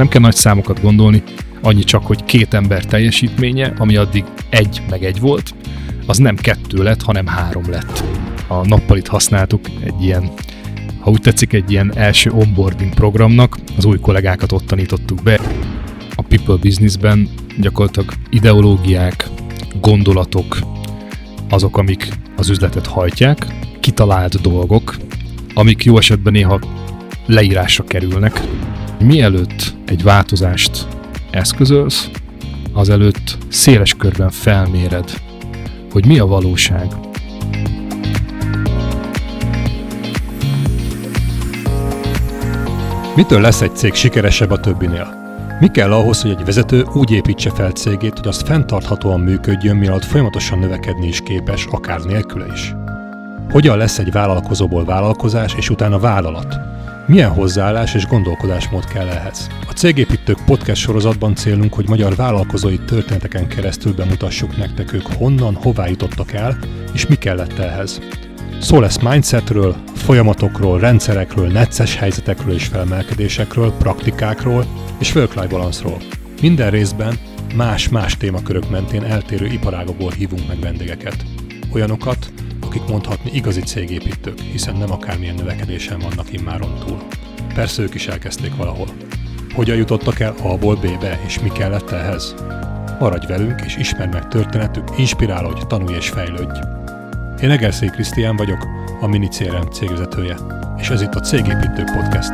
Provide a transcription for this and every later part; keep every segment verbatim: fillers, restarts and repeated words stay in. azért nem kell nagy számokat gondolni, annyi csak, hogy két ember teljesítménye, ami addig egy meg egy volt, az nem kettő lett, hanem három lett. A nappalit használtuk egy ilyen, ha úgy tetszik, egy ilyen első onboarding programnak, az új kollégákat ott tanítottuk be. A people businessben gyakorlatilag ideológiák, gondolatok, azok, amik az üzletet hajtják, kitalált dolgok, amik jó esetben néha leírásra kerülnek. Mielőtt egy változást eszközölsz, azelőtt széles körben felméred, hogy mi a valóság. Mitől lesz egy cég sikeresebb a többinél? Mi kell ahhoz, hogy egy vezető úgy építse fel cégét, hogy az fenntarthatóan működjön, mielőtt folyamatosan növekedni is képes, akár nélküle is? Hogyan lesz egy vállalkozóból vállalkozás és utána vállalat? Milyen hozzáállás és gondolkodásmód kell ehhez? A Cégépítők Podcast sorozatban célunk, hogy magyar vállalkozói történeteken keresztül bemutassuk nektek, ők honnan, hová jutottak el, és mi kellett ehhez. Szó lesz mindsetről, folyamatokról, rendszerekről, necces helyzetekről és felemelkedésekről, praktikákról és work-life balanceról. Minden részben más-más témakörök mentén eltérő iparágokból hívunk meg vendégeket. Olyanokat, akik mondhatni igazi cégépítők, hiszen nem akármilyen növekedésen vannak immáron túl. Persze ők is elkezdték valahol. Hogyan jutottak el A-ból B-be, és mi kellett ehhez? Maradj velünk, és ismerd meg történetük, inspirálódj, tanulj és fejlődj! Én Egerszegi Krisztián vagyok, a MiniCRM cégvezetője, és ez itt a Cégépítők Podcast.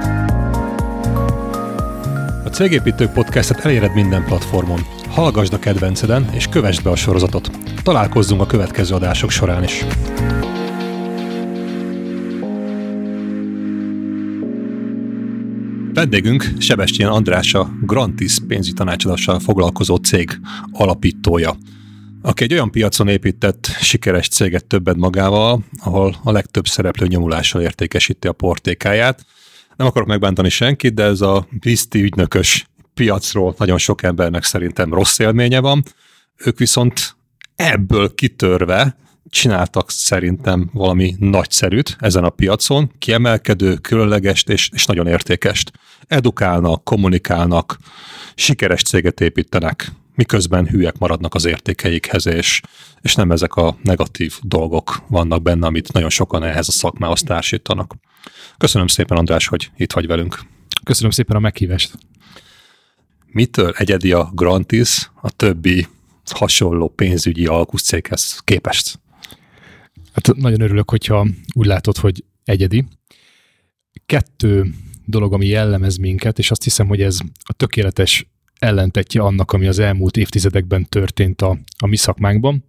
A Cégépítők Podcastet eléred minden platformon. Hallgasd a kedvenceden, és kövesd be a sorozatot. Találkozzunk a következő adások során is. Vendégünk Sebestyén András, a Grantis pénzügyi tanácsadással foglalkozó cég alapítója, aki egy olyan piacon épített sikeres céget többet magával, ahol a legtöbb szereplő nyomulással értékesíti a portékáját. Nem akarok megbántani senkit, de ez a vízti ügynökös piacról nagyon sok embernek szerintem rossz élménye van. Ők viszont ebből kitörve csináltak szerintem valami nagyszerűt ezen a piacon, kiemelkedő, különlegest és, és nagyon értékest. Edukálnak, kommunikálnak, sikeres céget építenek, miközben hülyek maradnak az értékeikhez, és, és nem ezek a negatív dolgok vannak benne, amit nagyon sokan ehhez a szakmához társítanak. Köszönöm szépen, András, hogy itt vagy velünk. Köszönöm szépen a meghívást. Mitől egyedi a Grantis a többi hasonló pénzügyi alkuszcéghez képest? Hát nagyon örülök, hogyha úgy látod, hogy egyedi. Kettő dolog, ami jellemez minket, és azt hiszem, hogy ez a tökéletes ellentetje annak, ami az elmúlt évtizedekben történt a, a mi szakmánkban,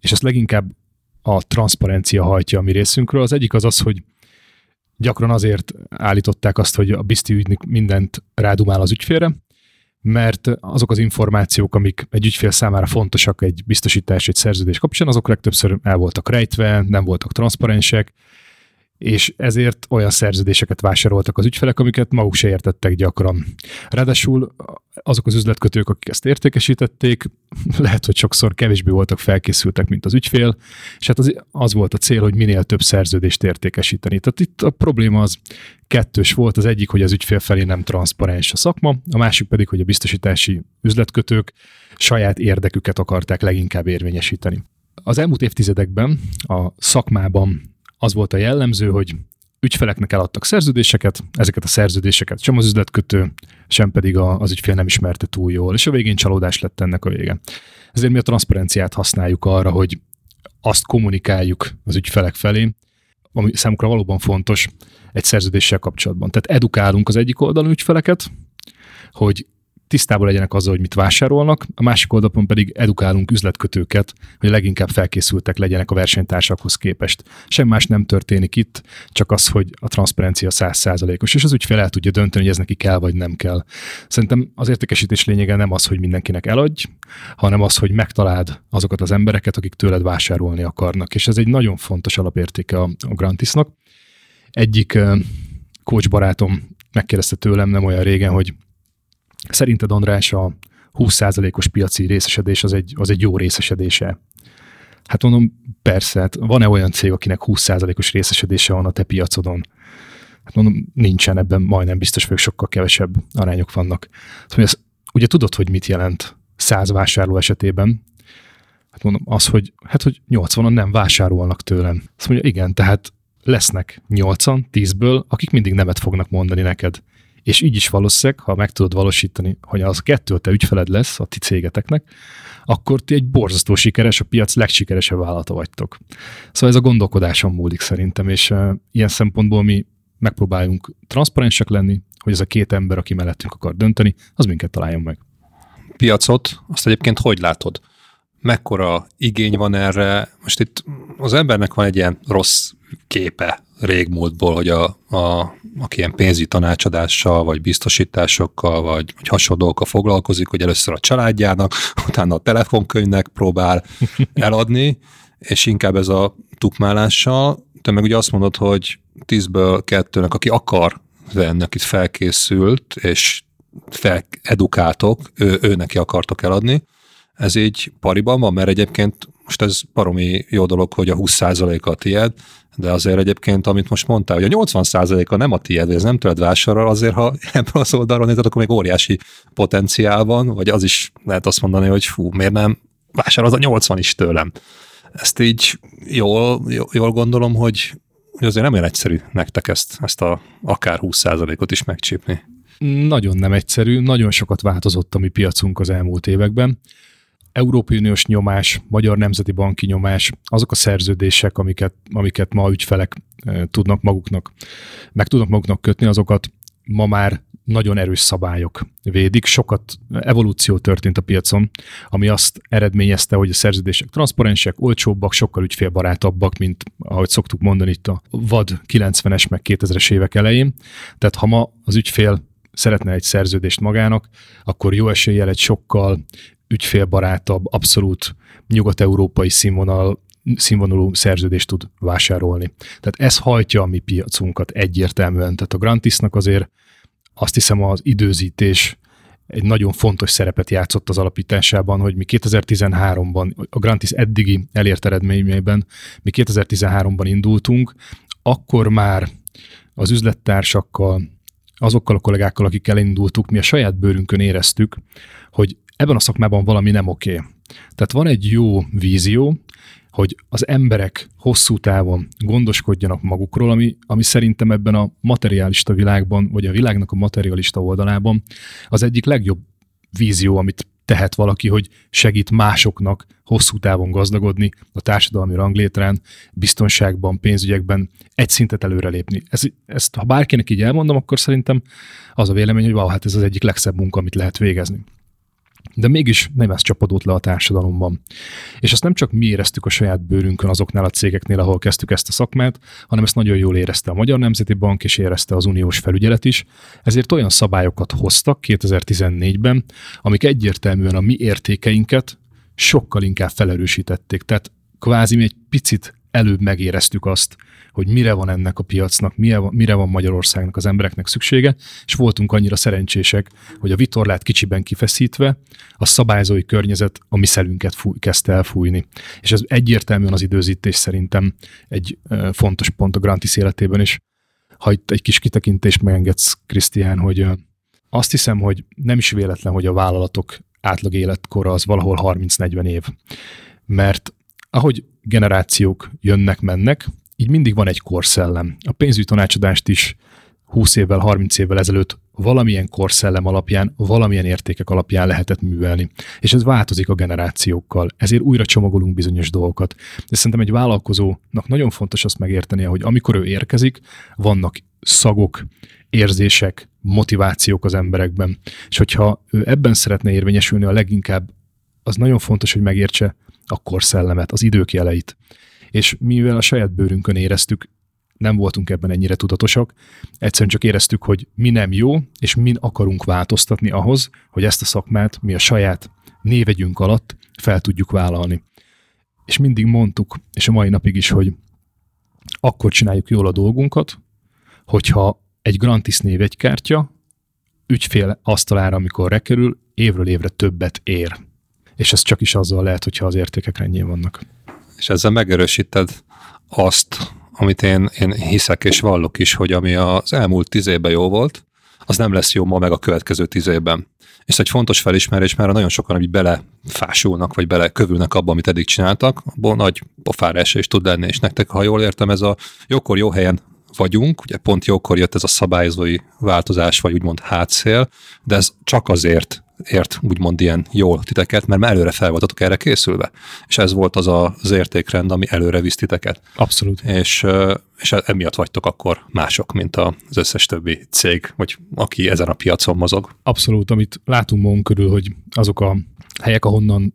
és ezt leginkább a transzparencia hajtja a mi részünkről. Az egyik az az, hogy gyakran azért állították azt, hogy a bizti ügynik mindent rádumál az ügyfélre, mert azok az információk, amik egy ügyfél számára fontosak egy biztosítás, egy szerződés kapcsán, azok legtöbbször el voltak rejtve, nem voltak transzparensek, és ezért olyan szerződéseket vásároltak az ügyfelek, amiket maguk se értettek gyakran. Ráadásul azok az üzletkötők, akik ezt értékesítették, lehet, hogy sokszor kevésbé voltak felkészültek, mint az ügyfél, és hát az, az volt a cél, hogy minél több szerződést értékesíteni. Tehát itt a probléma az kettős volt, az egyik, hogy az ügyfél felé nem transzparens a szakma, a másik pedig, hogy a biztosítási üzletkötők saját érdeküket akarták leginkább érvényesíteni. Az elmúlt évtizedekben a szakmában az volt a jellemző, hogy ügyfeleknek eladtak szerződéseket, ezeket a szerződéseket sem az üzletkötő, sem pedig az ügyfél nem ismerte túl jól, és a végén csalódás lett ennek a vége. Ezért mi a transzparenciát használjuk arra, hogy azt kommunikáljuk az ügyfelek felé, ami számukra valóban fontos egy szerződéssel kapcsolatban. Tehát edukálunk az egyik oldalon ügyfeleket, hogy tisztában legyenek azzal, hogy mit vásárolnak, a másik oldalon pedig edukálunk üzletkötőket, hogy leginkább felkészültek legyenek a versenytársakhoz képest. Sem más nem történik itt, csak az, hogy a transzparencia száz százalékos, és az ügyfél el tudja dönteni, hogy ez neki kell vagy nem kell. Szerintem az értékesítés lényege nem az, hogy mindenkinek eladj, hanem az, hogy megtaláld azokat az embereket, akik tőled vásárolni akarnak, és ez egy nagyon fontos alapértéke a Grantisnak. Egyik coach barátom megkérdezte tőlem nem olyan régen, hogy szerinted, András, a húsz százalékos piaci részesedés az egy, az egy jó részesedése? Hát mondom, persze, hát van-e olyan cég, akinek húsz százalékos részesedése van a te piacodon? Hát mondom, nincsen ebben, majdnem biztos vagyok, sokkal kevesebb arányok vannak. Szóval ez, ugye tudod, hogy mit jelent száz vásárló esetében? Hát mondom, az, hogy, hát, hogy nyolcvanan nem vásárolnak tőlem. Azt mondja, igen, tehát lesznek nyolcan, tízből, akik mindig nemet fognak mondani neked. És így is valószínűleg, ha meg tudod valósítani, hogy az kettő te ügyfeled lesz a ti cégeteknek, akkor ti egy borzasztó sikeres, a piac legsikeresebb vállalata vagytok. Szóval ez a gondolkodáson múlik szerintem, és uh, ilyen szempontból mi megpróbálunk transzparensek lenni, hogy ez a két ember, aki mellettünk akar dönteni, az minket találjon meg. Piacot, azt egyébként hogy látod? Mekkora igény van erre? Most itt az embernek van egy ilyen rossz képe régmúltból, hogy a, a, aki ilyen pénzügyi tanácsadással, vagy biztosításokkal, vagy, vagy hasonló dolgokkal foglalkozik, hogy először a családjának, utána a telefonkönyvnek próbál eladni, és inkább ez a tukmálással. Te meg ugye azt mondod, hogy tízből kettőnek, aki akar, ennek itt felkészült, és feledukáltok, ő, ő neki akartok eladni. Ez így pariban van, mert egyébként most ez baromi jó dolog, hogy a húsz százaléka a tiéd, de azért egyébként, amit most mondtál, hogy a nyolcvan százaléka nem a tiéd, ez nem tőled vásárol, azért ha ebből az oldalról nézed, akkor még óriási potenciál van, vagy az is lehet azt mondani, hogy fú, miért nem vásárol az a nyolcvan is tőlem. Ezt így jól, jól gondolom, hogy, hogy azért nem olyan egyszerű nektek ezt, ezt a, akár húsz százalékot is megcsípni. Nagyon nem egyszerű, nagyon sokat változott a mi piacunk az elmúlt években. Európai Uniós nyomás, Magyar Nemzeti Banki nyomás, azok a szerződések, amiket, amiket ma ügyfelek tudnak maguknak, meg tudnak maguknak kötni, azokat ma már nagyon erős szabályok védik. Sokat evolúció történt a piacon, ami azt eredményezte, hogy a szerződések transzparensek, olcsóbbak, sokkal ügyfélbarátabbak, mint ahogy szoktuk mondani itt a vad kilencvenes meg kétezres évek elején. Tehát ha ma az ügyfél szeretne egy szerződést magának, akkor jó eséllyel egy sokkal ügyfélbarátabb, abszolút nyugat-európai színvonal, színvonalú szerződést tud vásárolni. Tehát ez hajtja a mi piacunkat egyértelműen. Tehát a Grantisnak azért azt hiszem az időzítés egy nagyon fontos szerepet játszott az alapításában, hogy mi kétezer-tizenháromban, a Grantis eddigi elért eredményeiben, mi kétezer-tizenháromban indultunk, akkor már az üzlettársakkal, azokkal a kollégákkal, akikkel indultuk, mi a saját bőrünkön éreztük, hogy ebben a szakmában valami nem oké. Tehát van egy jó vízió, hogy az emberek hosszú távon gondoskodjanak magukról, ami, ami szerintem ebben a materialista világban, vagy a világnak a materialista oldalában az egyik legjobb vízió, amit tehet valaki, hogy segít másoknak hosszú távon gazdagodni a társadalmi ranglétrán, biztonságban, pénzügyekben, egy szintet előrelépni. Ezt, ezt ha bárkinek így elmondom, akkor szerintem az a vélemény, hogy wow, hát ez az egyik legszebb munka, amit lehet végezni. De mégis nem ez csapódott le a társadalomban. És azt nem csak mi éreztük a saját bőrünkön azoknál a cégeknél, ahol kezdtük ezt a szakmát, hanem ezt nagyon jól érezte a Magyar Nemzeti Bank, és érezte az uniós felügyelet is. Ezért olyan szabályokat hoztak kétezer-tizennégyben, amik egyértelműen a mi értékeinket sokkal inkább felerősítették. Tehát kvázi egy picit előbb megéreztük azt, hogy mire van ennek a piacnak, mire van Magyarországnak, az embereknek szüksége, és voltunk annyira szerencsések, hogy a vitorlát kicsiben kifeszítve a szabályzói környezet a mi szelünket fúj, kezdte elfújni. És ez egyértelműen az időzítés szerintem egy fontos pont a Grantis életében is. Ha itt egy kis kitekintést megengedsz, Krisztián, hogy azt hiszem, hogy nem is véletlen, hogy a vállalatok átlag életkora az valahol harminc-negyven év. Mert ahogy generációk jönnek-mennek, így mindig van egy korszellem. A pénzügyi tanácsadást is húsz évvel, harminc évvel ezelőtt valamilyen korszellem alapján, valamilyen értékek alapján lehetett művelni. És ez változik a generációkkal, ezért újra csomagolunk bizonyos dolgokat. De szerintem egy vállalkozónak nagyon fontos azt megértenie, hogy amikor ő érkezik, vannak szagok, érzések, motivációk az emberekben. És hogyha ő ebben szeretne érvényesülni a leginkább, az nagyon fontos, hogy megértse a korszellemet, az idők jeleit. És mivel a saját bőrünkön éreztük, nem voltunk ebben ennyire tudatosak, egyszerűen csak éreztük, hogy mi nem jó, és min akarunk változtatni ahhoz, hogy ezt a szakmát mi a saját névjegyünk alatt fel tudjuk vállalni. És mindig mondtuk, és a mai napig is, hogy akkor csináljuk jól a dolgunkat, hogyha egy Grantis névjegykártya ügyfél asztalára, amikor rekerül, évről évre többet ér. És ez csak is azzal lehet, hogyha az értékek rendjén vannak. És ezzel megerősíted azt, amit én, én hiszek és vallok is, hogy ami az elmúlt tíz évben jó volt, az nem lesz jó ma meg a következő tíz évben. És egy fontos felismerés, mert nagyon sokan, hogy belefásulnak, vagy belekövülnek abba, amit eddig csináltak, abból nagy pofára esés is tud lenni, és nektek, ha jól értem, ez a jókor jó helyen vagyunk, ugye pont jókor jött ez a szabályozói változás, vagy úgymond hátszél, de ez csak azért ért úgymond ilyen jól titeket, mert már előre fel voltatok erre készülve. És ez volt az az értékrend, ami előre visz titeket. Abszolút. És, és emiatt vagytok akkor mások, mint az összes többi cég, vagy aki ezen a piacon mozog. Abszolút, amit látunk magunk körül, hogy azok a helyek, ahonnan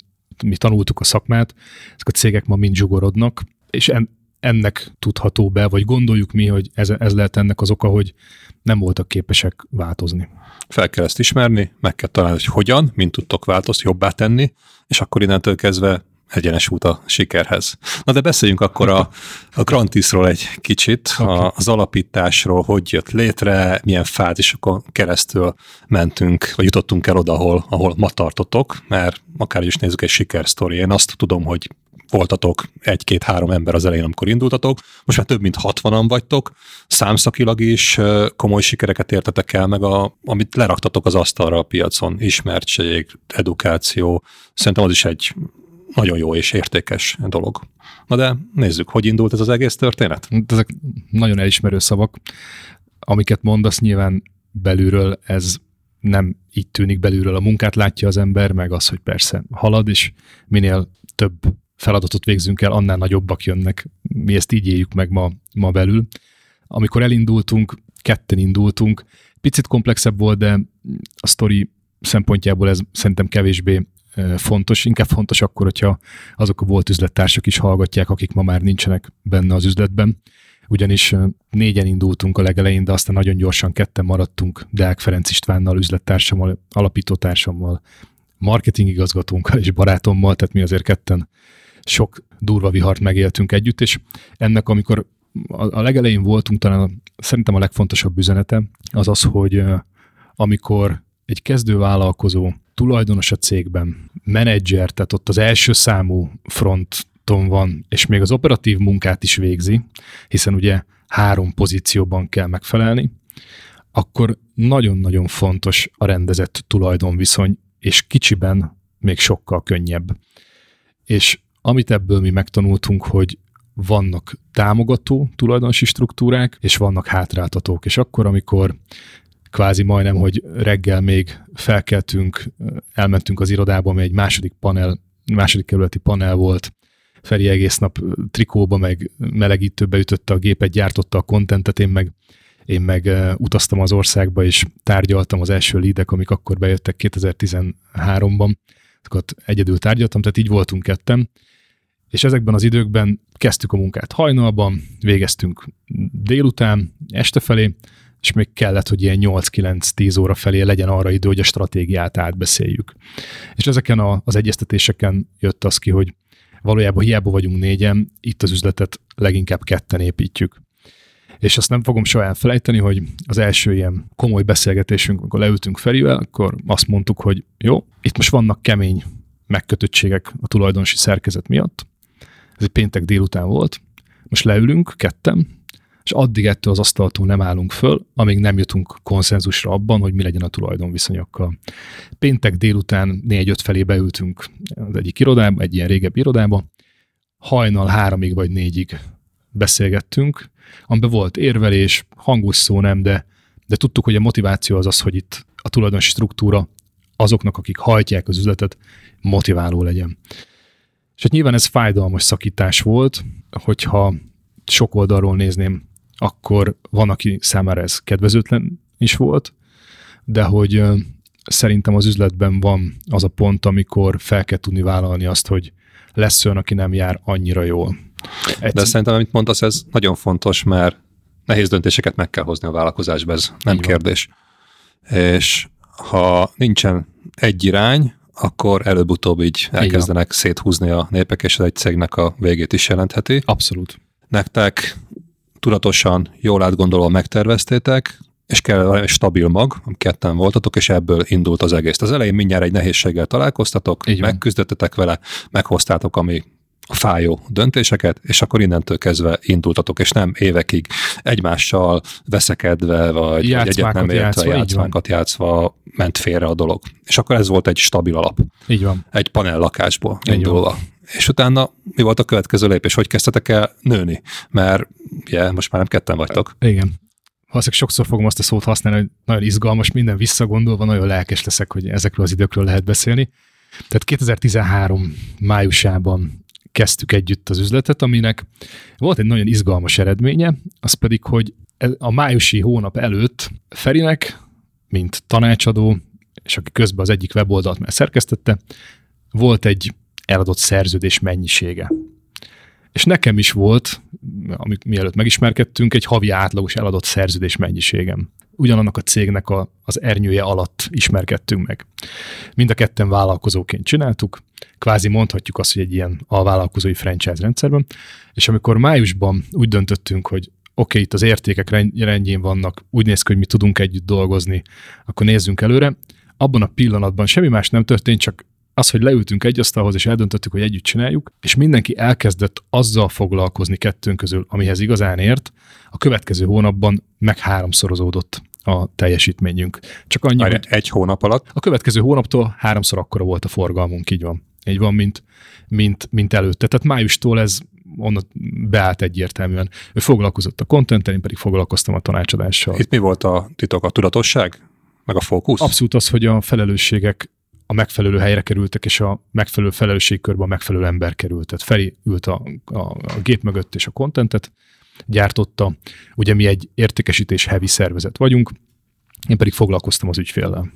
mi tanultuk a szakmát, ezek a cégek ma mind zsugorodnak, és en- ennek tudható be, vagy gondoljuk mi, hogy ez, ez lehet ennek az oka, hogy nem voltak képesek változni. Fel kell ezt ismerni, meg kell találni, hogy hogyan, mint tudtok változni, jobbá tenni, és akkor innentől kezdve egyenes út a sikerhez. Na de beszéljünk akkor a, a Grantisról egy kicsit, okay. Az alapításról, hogy jött létre, milyen fázisokon keresztül mentünk, vagy jutottunk el oda, ahol, ahol ma tartotok, mert akár is nézzük egy sikersztori. Én azt tudom, hogy voltatok egy-két-három ember az elején, amikor indultatok, most már több mint hatvanan vagytok, számszakilag is komoly sikereket értetek el, meg a, amit leraktatok az asztalra a piacon, ismertség, edukáció, szerintem az is egy nagyon jó és értékes dolog. Na de nézzük, hogy indult ez az egész történet? Ezek nagyon elismerő szavak, amiket mondasz, nyilván belülről ez nem így tűnik, belülről a munkát látja az ember, meg az, hogy persze halad, és minél több feladatot végzünk el, annál nagyobbak jönnek. Mi ezt így éljük meg ma, ma belül. Amikor elindultunk, ketten indultunk, picit komplexebb volt, de a sztori szempontjából ez szerintem kevésbé fontos. Inkább fontos akkor, hogyha azok a volt üzlettársak is hallgatják, akik ma már nincsenek benne az üzletben. Ugyanis négyen indultunk a legelején, de aztán nagyon gyorsan ketten maradtunk Deák Ferenc Istvánnal, üzlettársammal, alapítótársammal, marketingigazgatónkkal és barátommal, tehát mi azért ketten sok durva vihart megéltünk együtt, és ennek, amikor a legelején voltunk, talán szerintem a legfontosabb üzenete az az, hogy amikor egy kezdővállalkozó, tulajdonos a cégben, menedzser, tehát ott az első számú fronton van, és még az operatív munkát is végzi, hiszen ugye három pozícióban kell megfelelni, akkor nagyon-nagyon fontos a rendezett tulajdonviszony, és kicsiben még sokkal könnyebb. És amit ebből mi megtanultunk, hogy vannak támogató tulajdonosi struktúrák, és vannak hátráltatók. És akkor, amikor kvázi majdnem, hogy reggel még felkeltünk, elmentünk az irodába, ami egy második panel, második kerületi panel volt, Feri egész nap trikóba, meg melegítőbe ütötte a gépet, gyártotta a kontentet, én meg Én meg utaztam az országba, és tárgyaltam az első leadek, amik akkor bejöttek kétezer-tizenháromban. Ezeket egyedül tárgyaltam, tehát így voltunk ketten. És ezekben az időkben kezdtük a munkát hajnalban, végeztünk délután, este felé, és még kellett, hogy ilyen nyolc-kilenc-tíz óra felé legyen arra idő, hogy a stratégiát átbeszéljük. És ezeken az egyeztetéseken jött az ki, hogy valójában hiába vagyunk négyen, itt az üzletet leginkább ketten építjük. És azt nem fogom soha elfelejteni, hogy az első ilyen komoly beszélgetésünk, amikor leültünk Ferivel, akkor azt mondtuk, hogy jó, itt most vannak kemény megkötöttségek a tulajdonosi szerkezet miatt. Ez egy péntek délután volt. Most leülünk ketten, és addig ettől az asztaltól nem állunk föl, amíg nem jutunk konszenzusra abban, hogy mi legyen a tulajdonviszonyokkal. Péntek délután négy-öt felé beültünk az egyik irodába, egy ilyen régebbi irodába. Hajnal háromig vagy négyig beszélgettünk, amiben volt érvelés, hangos szó nem, de, de tudtuk, hogy a motiváció az az, hogy itt a tulajdonosi struktúra azoknak, akik hajtják az üzletet, motiváló legyen. És hát nyilván ez fájdalmas szakítás volt, hogyha sok oldalról nézném, akkor van, aki számára ez kedvezőtlen is volt, de hogy szerintem az üzletben van az a pont, amikor fel kell tudni vállalni azt, hogy lesz olyan, aki nem jár annyira jól. Egy De szerintem, amit mondasz, ez nagyon fontos, mert nehéz döntéseket meg kell hozni a vállalkozásba, ez nem Igen. kérdés. És ha nincsen egy irány, akkor előbb-utóbb így elkezdenek Igen. széthúzni a népek, és ez egy cégnek a végét is jelentheti. Abszolút. Nektek tudatosan, jól átgondolva megterveztétek, és kell egy stabil mag, ketten voltatok, és ebből indult az egész. Az elején mindjárt egy nehézséggel találkoztatok, megküzdöttetek vele, meghoztátok, ami fájó döntéseket, és akkor innentől kezdve indultatok, és nem évekig egymással veszekedve, vagy egyet nem értve, játszmákat játszva ment félre a dolog. És akkor ez volt egy stabil alap. Így van. Egy panel lakásból indulva. És utána mi volt a következő lépés? Hogy kezdtetek el nőni? Mert yeah, most már nem ketten vagytok. Igen. Valószínűleg sokszor fogom azt a szót használni, hogy nagyon izgalmas, minden visszagondolva, nagyon lelkes leszek, hogy ezekről az időkről lehet beszélni. Tehát kétezer-tizenhárom májusában kezdtük együtt az üzletet, aminek volt egy nagyon izgalmas eredménye, az pedig, hogy a májusi hónap előtt Ferinek, mint tanácsadó, és aki közben az egyik weboldalt már szerkesztette, volt egy eladott szerződés mennyisége. És nekem is volt, amik mielőtt megismerkedtünk, egy havi átlagos eladott szerződés mennyiségem. Ugyanannak a cégnek a, az ernyője alatt ismerkedtünk meg. Mind a ketten vállalkozóként csináltuk, kvázi mondhatjuk azt, hogy egy ilyen alvállalkozói franchise rendszerben, és amikor májusban úgy döntöttünk, hogy oké, itt az értékek rendjén vannak, úgy néz ki, hogy mi tudunk együtt dolgozni, akkor nézzünk előre. Abban a pillanatban semmi más nem történt, csak az, hogy leültünk egy asztalhoz, és eldöntöttük, hogy együtt csináljuk, és mindenki elkezdett azzal foglalkozni kettőnk közül, amihez igazán ért, a következő hónapban meg háromszorozódott a teljesítményünk. Csak annyi, Arra, egy hónap alatt? A következő hónaptól háromszor akkora volt a forgalmunk, így van. Így van, mint, mint, mint előtte. Tehát májustól ez onnan beállt egyértelműen. Ő foglalkozott a contenttel, én pedig foglalkoztam a tanácsadással. Itt mi volt a titok? A tudatosság? Meg a fókusz? Abszolút az, hogy a felelősségek a megfelelő helyre kerültek, és a megfelelő felelősségkörben a megfelelő ember került. Tehát Feri ült a, a, a gép mögött, és a contentet gyártotta. Ugye mi egy értékesítés heavy szervezet vagyunk, én pedig foglalkoztam az ügyféllel,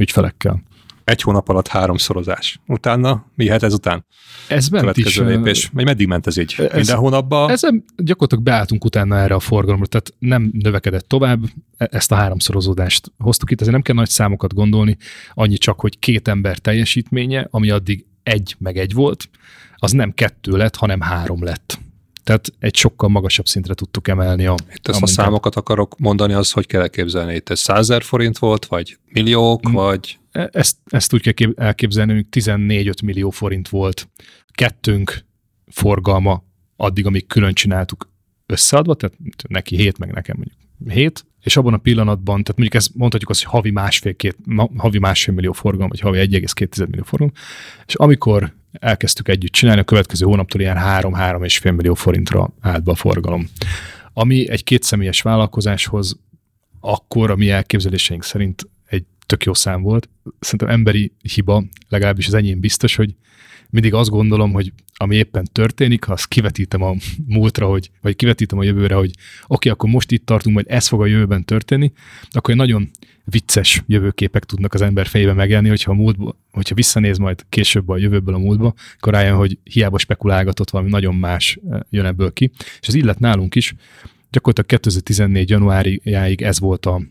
ügyfelekkel. Egy hónap alatt háromszorozás. Utána, mi hát ezután? Ez ment következő is. Lépés. Még meddig ment ez így? Ez, Minden hónapban? Ezen gyakorlatilag beálltunk utána erre a forgalomra, tehát nem növekedett tovább, ezt a háromszorozódást hoztuk itt, ezért nem kell nagy számokat gondolni, annyi csak, hogy két ember teljesítménye, ami addig egy meg egy volt, az nem kettő lett, hanem három lett. Tehát egy sokkal magasabb szintre tudtuk emelni a... Itt azt a, a számokat akarok mondani, az hogy kell elképzelni? Itt ez százezer forint volt, vagy milliók, mm. vagy... Ezt, ezt úgy kell elképzelni, hogy tizennégy-öt millió forint volt kettőnk forgalma addig, amíg külön csináltuk összeadva, tehát neki hét, meg nekem mondjuk hét, és abban a pillanatban, tehát mondjuk ezt mondhatjuk azt, hogy havi másfél, két, havi másfél millió forgalom, vagy havi egy egész két millió forgalom, és amikor elkezdtük együtt csinálni, a következő hónaptól ilyen három-három egész öt millió forintra állt be a forgalom. Ami egy kétszemélyes vállalkozáshoz akkor a mi elképzeléseink szerint egy tök jó szám volt. Szerintem emberi hiba, legalábbis az enyém biztos, hogy mindig azt gondolom, hogy ami éppen történik, ha azt kivetítem a múltra, hogy, vagy kivetítem a jövőre, hogy oké, akkor most itt tartunk, majd ez fog a jövőben történni, akkor nagyon vicces jövőképek tudnak az ember fejében megjelenni, hogyha, a múltba, hogyha visszanéz majd később a jövőből a múltba, akkor rájön, hogy hiába spekulálgatott, valami nagyon más jön ebből ki. És az illet nálunk is, gyakorlatilag kétezer-tizennégy januárjáig ez volt a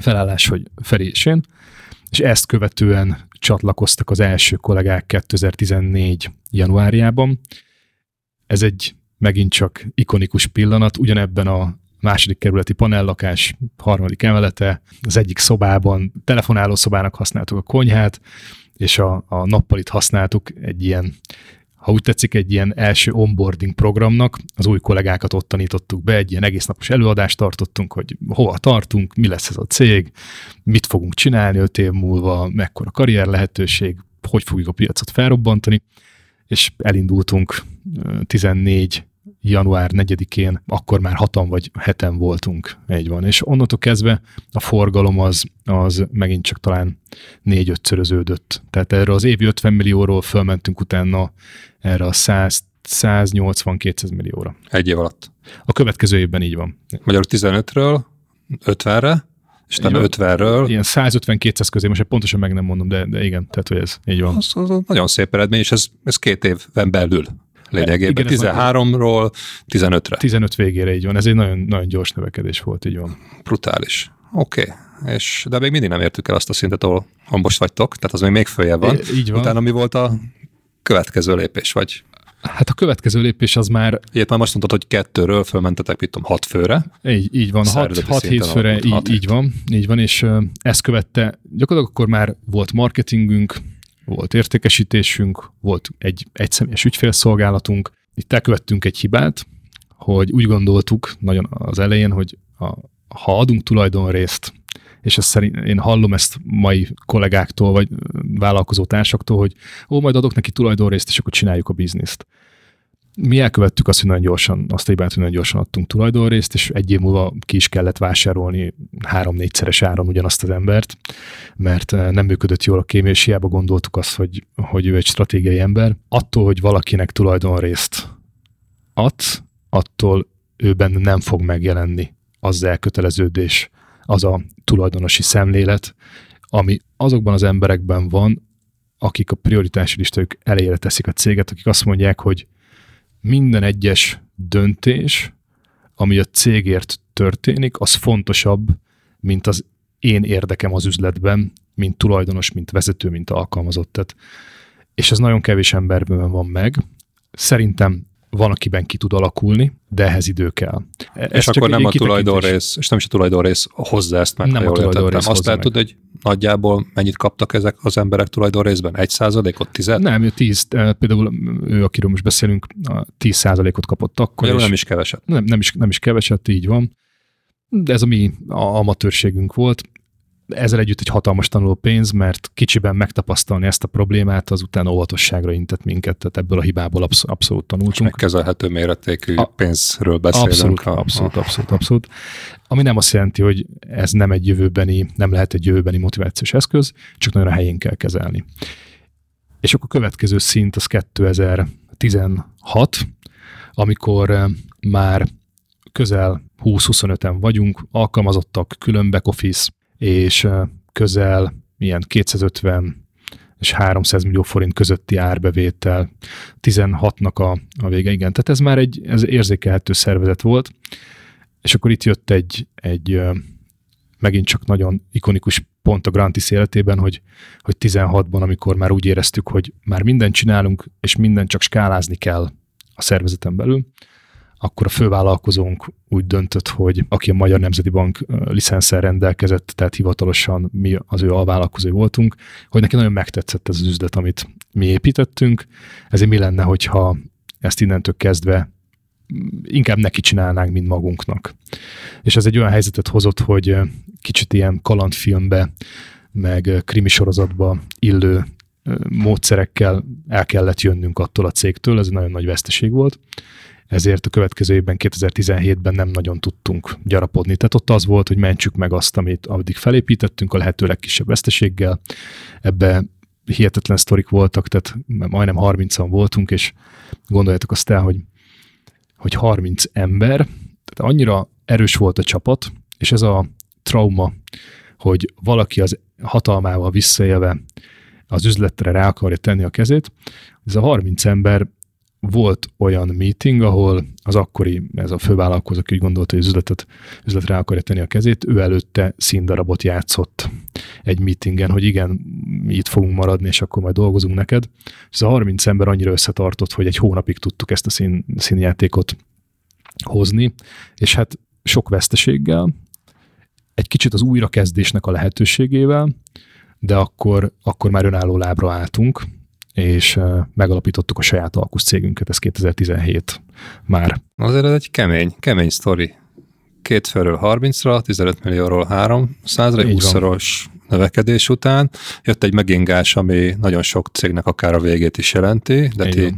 felállás, hogy Feri és én, és ezt követően csatlakoztak az első kollégák kétezer-tizennégy januárjában. Ez egy megint csak ikonikus pillanat, ugyanebben a második kerületi panellakás harmadik emelete, az egyik szobában, telefonáló szobának használtuk a konyhát, és a, a nappalit használtuk egy ilyen, ha úgy tetszik, egy ilyen első onboarding programnak, az új kollégákat ott tanítottuk be, egy ilyen egésznapos előadást tartottunk, hogy hova tartunk, mi lesz ez a cég, mit fogunk csinálni öt év múlva, mekkora karrier lehetőség, hogy fogjuk a piacot felrobbantani, és elindultunk tizennégy január negyedikén, akkor már hatan vagy heten voltunk, így van. És onnantól kezdve a forgalom az, az megint csak talán négy-ötszöröződött. Tehát erre az évi ötven millióról fölmentünk utána erre a száz, száznyolcvan-kétszáz millióra. Egy év alatt. A következő évben így van. Magyarul tizenötről ötvenre, és nem ötvenről. Ilyen százötven-kétszáz közé, most pontosan meg nem mondom, de, de igen, tehát hogy ez így van. Az, az nagyon szép eredmény, és ez, ez két évben belül. Lényegében tizenháromról tizenötre. tizenöt végére így van, ez egy nagyon, nagyon gyors növekedés volt, így van. Brutális. Oké, okay. És de még mindig nem értük el azt a szintet, ahol most vagytok, tehát az még, még följebb van. É, így van. Utána mi volt a következő lépés, vagy? Hát a következő lépés az már... Ilyet már most mondtad, hogy kettőről fölmentetek, mit tudom, hat főre. Így, így van, hat-hét főre, így, így van, így van, és ezt követte, gyakorlatilag akkor már volt marketingünk, volt értékesítésünk, volt egy egyszemélyes ügyfélszolgálatunk. Itt elkövettünk egy hibát, hogy úgy gondoltuk nagyon az elején, hogy a, ha adunk tulajdonrészt, és ezt szerint, én hallom ezt mai kollégáktól, vagy vállalkozótársaktól, hogy ó, majd adok neki tulajdonrészt, és akkor csináljuk a bizniszt. Mi elkövettük azt, hogy nagyon gyorsan, azt hibát, hogy nagyon gyorsan adtunk tulajdonrészt, és egy év múlva ki is kellett vásárolni három-négyszeres áron ugyanazt az embert, mert nem működött jól a kémia, és hiába gondoltuk azt, hogy, hogy ő egy stratégiai ember. Attól, hogy valakinek tulajdonrészt ad, attól ő benne nem fog megjelenni az elköteleződés, az a tulajdonosi szemlélet, ami azokban az emberekben van, akik a prioritási listájuk elejére teszik a céget, akik azt mondják, hogy minden egyes döntés, ami a cégért történik, az fontosabb, mint az én érdekem az üzletben, mint tulajdonos, mint vezető, mint alkalmazott. Tehát, és ez nagyon kevés emberben van meg. Szerintem van, akiben ki tud alakulni, de ehhez idő kell. Ez és akkor nem a tulajdonrész, és nem is a tulajdonrész hozzá ezt meg, nem ha jól értettem. Azt látod, hogy nagyjából mennyit kaptak ezek az emberek tulajdonrészben? Egy százalékot, tizet? Nem, tíz, például ő, akiről most beszélünk, tíz százalékot kapott akkor. Nem is keveset. Nem, nem, is, nem is keveset, így van. De ez a mi a amatőrségünk volt. Ezzel együtt egy hatalmas tanulópénz, mert kicsiben megtapasztalni ezt a problémát, az utána óvatosságra intett minket, tehát ebből a hibából absz- abszolút tanultunk. És megkezelhető méretékű a- pénzről beszélünk. Abszolút, a- abszolút, abszolút, abszolút. Ami nem azt jelenti, hogy ez nem egy jövőbeni, nem lehet egy jövőbeni motivációs eszköz, csak nagyon a helyén kell kezelni. És akkor a következő szint az kétezer-tizenhat, amikor már közel húsz-huszonöten vagyunk, alkalmazottak, külön back office, és közel ilyen kétszázötven és háromszáz millió forint közötti árbevétel, tizenhatnak a, a vége, igen. Tehát ez már egy ez érzékelhető szervezet volt, és akkor itt jött egy, egy megint csak nagyon ikonikus pont a Grantis életében, hogy, hogy tizenhatban, amikor már úgy éreztük, hogy már mindent csinálunk, és mindent csak skálázni kell a szervezeten belül, akkor a fővállalkozónk úgy döntött, hogy aki a Magyar Nemzeti Bank licenszel rendelkezett, tehát hivatalosan mi az ő alvállalkozói voltunk, hogy neki nagyon megtetszett ez az üzlet, amit mi építettünk, ezért mi lenne, hogyha ezt innentől kezdve inkább neki csinálnánk, mint magunknak. És ez egy olyan helyzetet hozott, hogy kicsit ilyen kalandfilmbe, meg krimi sorozatba illő módszerekkel el kellett jönnünk attól a cégtől, ez egy nagyon nagy veszteség volt, ezért a következő évben, kétezer-tizenhétben nem nagyon tudtunk gyarapodni. Tehát ott az volt, hogy mentsük meg azt, amit addig felépítettünk, a lehető legkisebb veszteséggel. Ebben hihetetlen sztorik voltak, tehát majdnem harmincan voltunk, és gondoljátok azt el, hogy, hogy harminc ember, tehát annyira erős volt a csapat, és ez a trauma, hogy valaki az hatalmával visszaélve az üzletre rá akarja tenni a kezét, ez a harminc ember volt olyan meeting, ahol az akkori, ez a fővállalkozó, aki úgy gondolta, hogy az üzletet, üzletre rá akarja tenni a kezét, ő előtte színdarabot játszott egy meetingen, hogy igen, mi itt fogunk maradni, és akkor majd dolgozunk neked. És ez a harminc ember annyira összetartott, hogy egy hónapig tudtuk ezt a szín, színjátékot hozni, és hát sok veszteséggel, egy kicsit az újrakezdésnek a lehetőségével, de akkor, akkor már önálló lábra álltunk, és megalapítottuk a saját alkusz cégünket, ez kétezer-tizenhét már. Azért ez egy kemény, kemény sztori. Két felről harmincra, tizenöt millióról háromszázra, húszszoros növekedés után jött egy megingás, ami nagyon sok cégnek akár a végét is jelenti, de ti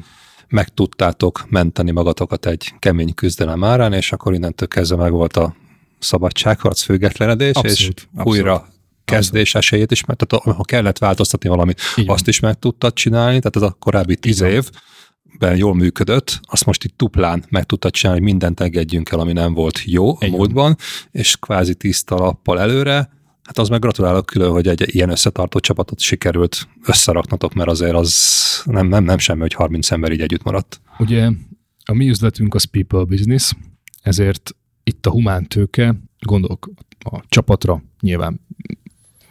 meg tudtátok menteni magatokat egy kemény küzdelem árán, és akkor innentől kezdve meg volt a szabadságharc, függetlenedés, abszolút, és abszolút. Újra kezdés esélyét is, mert tehát, ha kellett változtatni valamit, igen, azt is meg tudtad csinálni, tehát ez a korábbi tíz igen évben jól működött, azt most itt duplán meg tudtad csinálni, hogy mindent engedjünk el, ami nem volt jó igen a módban, és kvázi tiszta lappal előre, hát az meg gratulálok külön, hogy egy ilyen összetartó csapatot sikerült összeraknatok, mert azért az nem, nem, nem semmi, hogy harminc ember így együtt maradt. Ugye a mi üzletünk az people business, ezért itt a humántőke, gondolok a csapatra, nyilván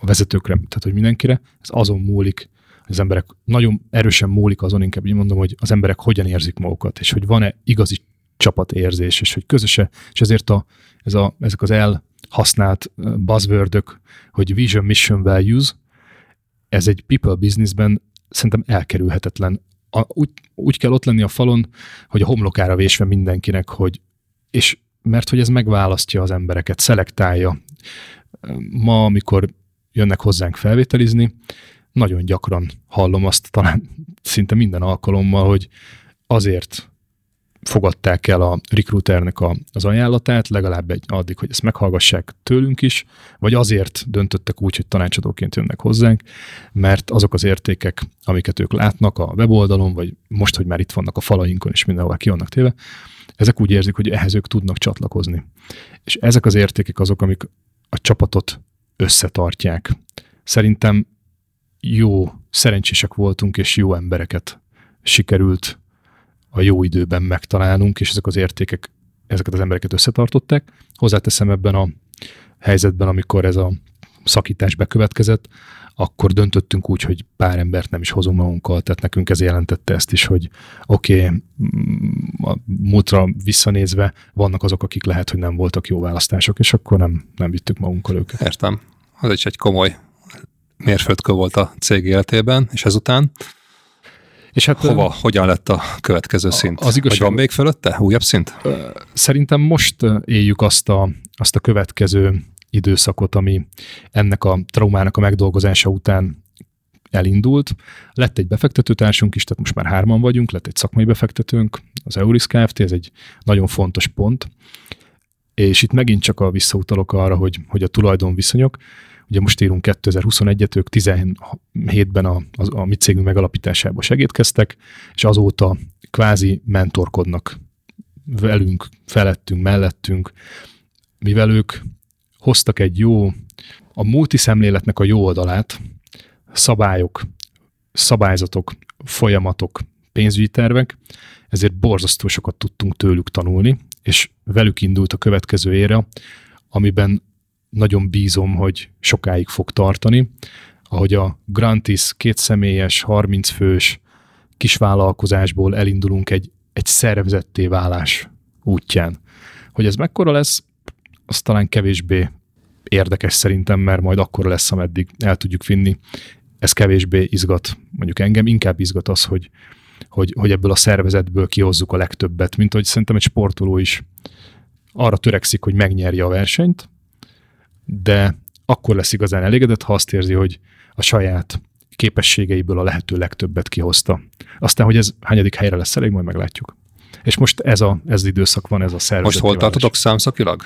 a vezetőkre, tehát hogy mindenkire, ez azon múlik, az emberek nagyon erősen múlik azon, inkább így mondom, hogy az emberek hogyan érzik magukat, és hogy van-e igazi csapatérzés, és hogy közöse, és ezért a, ez a, ezek az elhasznált buzzwordök, hogy vision, mission, values, ez egy people businessben szerintem elkerülhetetlen. A, úgy, úgy kell ott lenni a falon, hogy a homlokára vésve mindenkinek, hogy, és mert hogy ez megválasztja az embereket, szelektálja. Ma, amikor jönnek hozzánk felvételizni, nagyon gyakran hallom azt, talán szinte minden alkalommal, hogy azért fogadták el a recruiternek a, az ajánlatát, legalább egy, addig, hogy ezt meghallgassák tőlünk is, vagy azért döntöttek úgy, hogy tanácsadóként jönnek hozzánk, mert azok az értékek, amiket ők látnak a weboldalon, vagy most, hogy már itt vannak a falainkon, és mindenhol ki vannak téve, ezek úgy érzik, hogy ehhez ők tudnak csatlakozni. És ezek az értékek azok, amik a csapatot összetartják. Szerintem jó, szerencsések voltunk, és jó embereket sikerült a jó időben megtalálnunk, és ezek az értékek, ezeket az embereket összetartották. Hozzáteszem, ebben a helyzetben, amikor ez a szakítás bekövetkezett, akkor döntöttünk úgy, hogy pár embert nem is hozunk magunkkal, tehát nekünk ez jelentette ezt is, hogy oké, okay, a múltra visszanézve vannak azok, akik lehet, hogy nem voltak jó választások, és akkor nem, nem vittük magunkkal őket. Értem. Az is egy komoly mérföldkő volt a cég életében, és ezután és hát, hova, hogyan lett a következő szint? Az igazság, vagy van még fölötte? Újabb szint? Szerintem most éljük azt a, azt a következő időszakot, ami ennek a traumának a megdolgozása után elindult. Lett egy befektetőtársunk is, tehát most már hárman vagyunk, lett egy szakmai befektetőnk, az Euris Kft, ez egy nagyon fontos pont, és itt megint csak a visszautalok arra, hogy, hogy a tulajdonviszonyok. Ugye most írunk kétezer-huszonegyet, ők tizenhétben a, a, a mi cégünk megalapításába segítkeztek, és azóta kvázi mentorkodnak velünk, felettünk, mellettünk, mivel ők hoztak egy jó, a multiszemléletnek a jó oldalát, szabályok, szabályzatok, folyamatok, pénzügyi tervek, ezért borzasztó sokat tudtunk tőlük tanulni, és velük indult a következő éra, amiben nagyon bízom, hogy sokáig fog tartani. Ahogy a Grantis kétszemélyes, harminc fős kisvállalkozásból elindulunk egy, egy szervezetté válás útján. Hogy ez mekkora lesz, az talán kevésbé érdekes szerintem, mert majd akkora lesz, ameddig el tudjuk vinni. Ez kevésbé izgat, mondjuk engem, inkább izgat az, hogy, hogy, hogy ebből a szervezetből kihozzuk a legtöbbet, mint hogy szerintem egy sportoló is arra törekszik, hogy megnyerje a versenyt, de akkor lesz igazán elégedett, ha azt érzi, hogy a saját képességeiből a lehető legtöbbet kihozta. Aztán, hogy ez hányadik helyre lesz elég, majd meglátjuk. És most ez, a, ez az időszak van, ez a szervezet. Most hol tartotok számszakilag?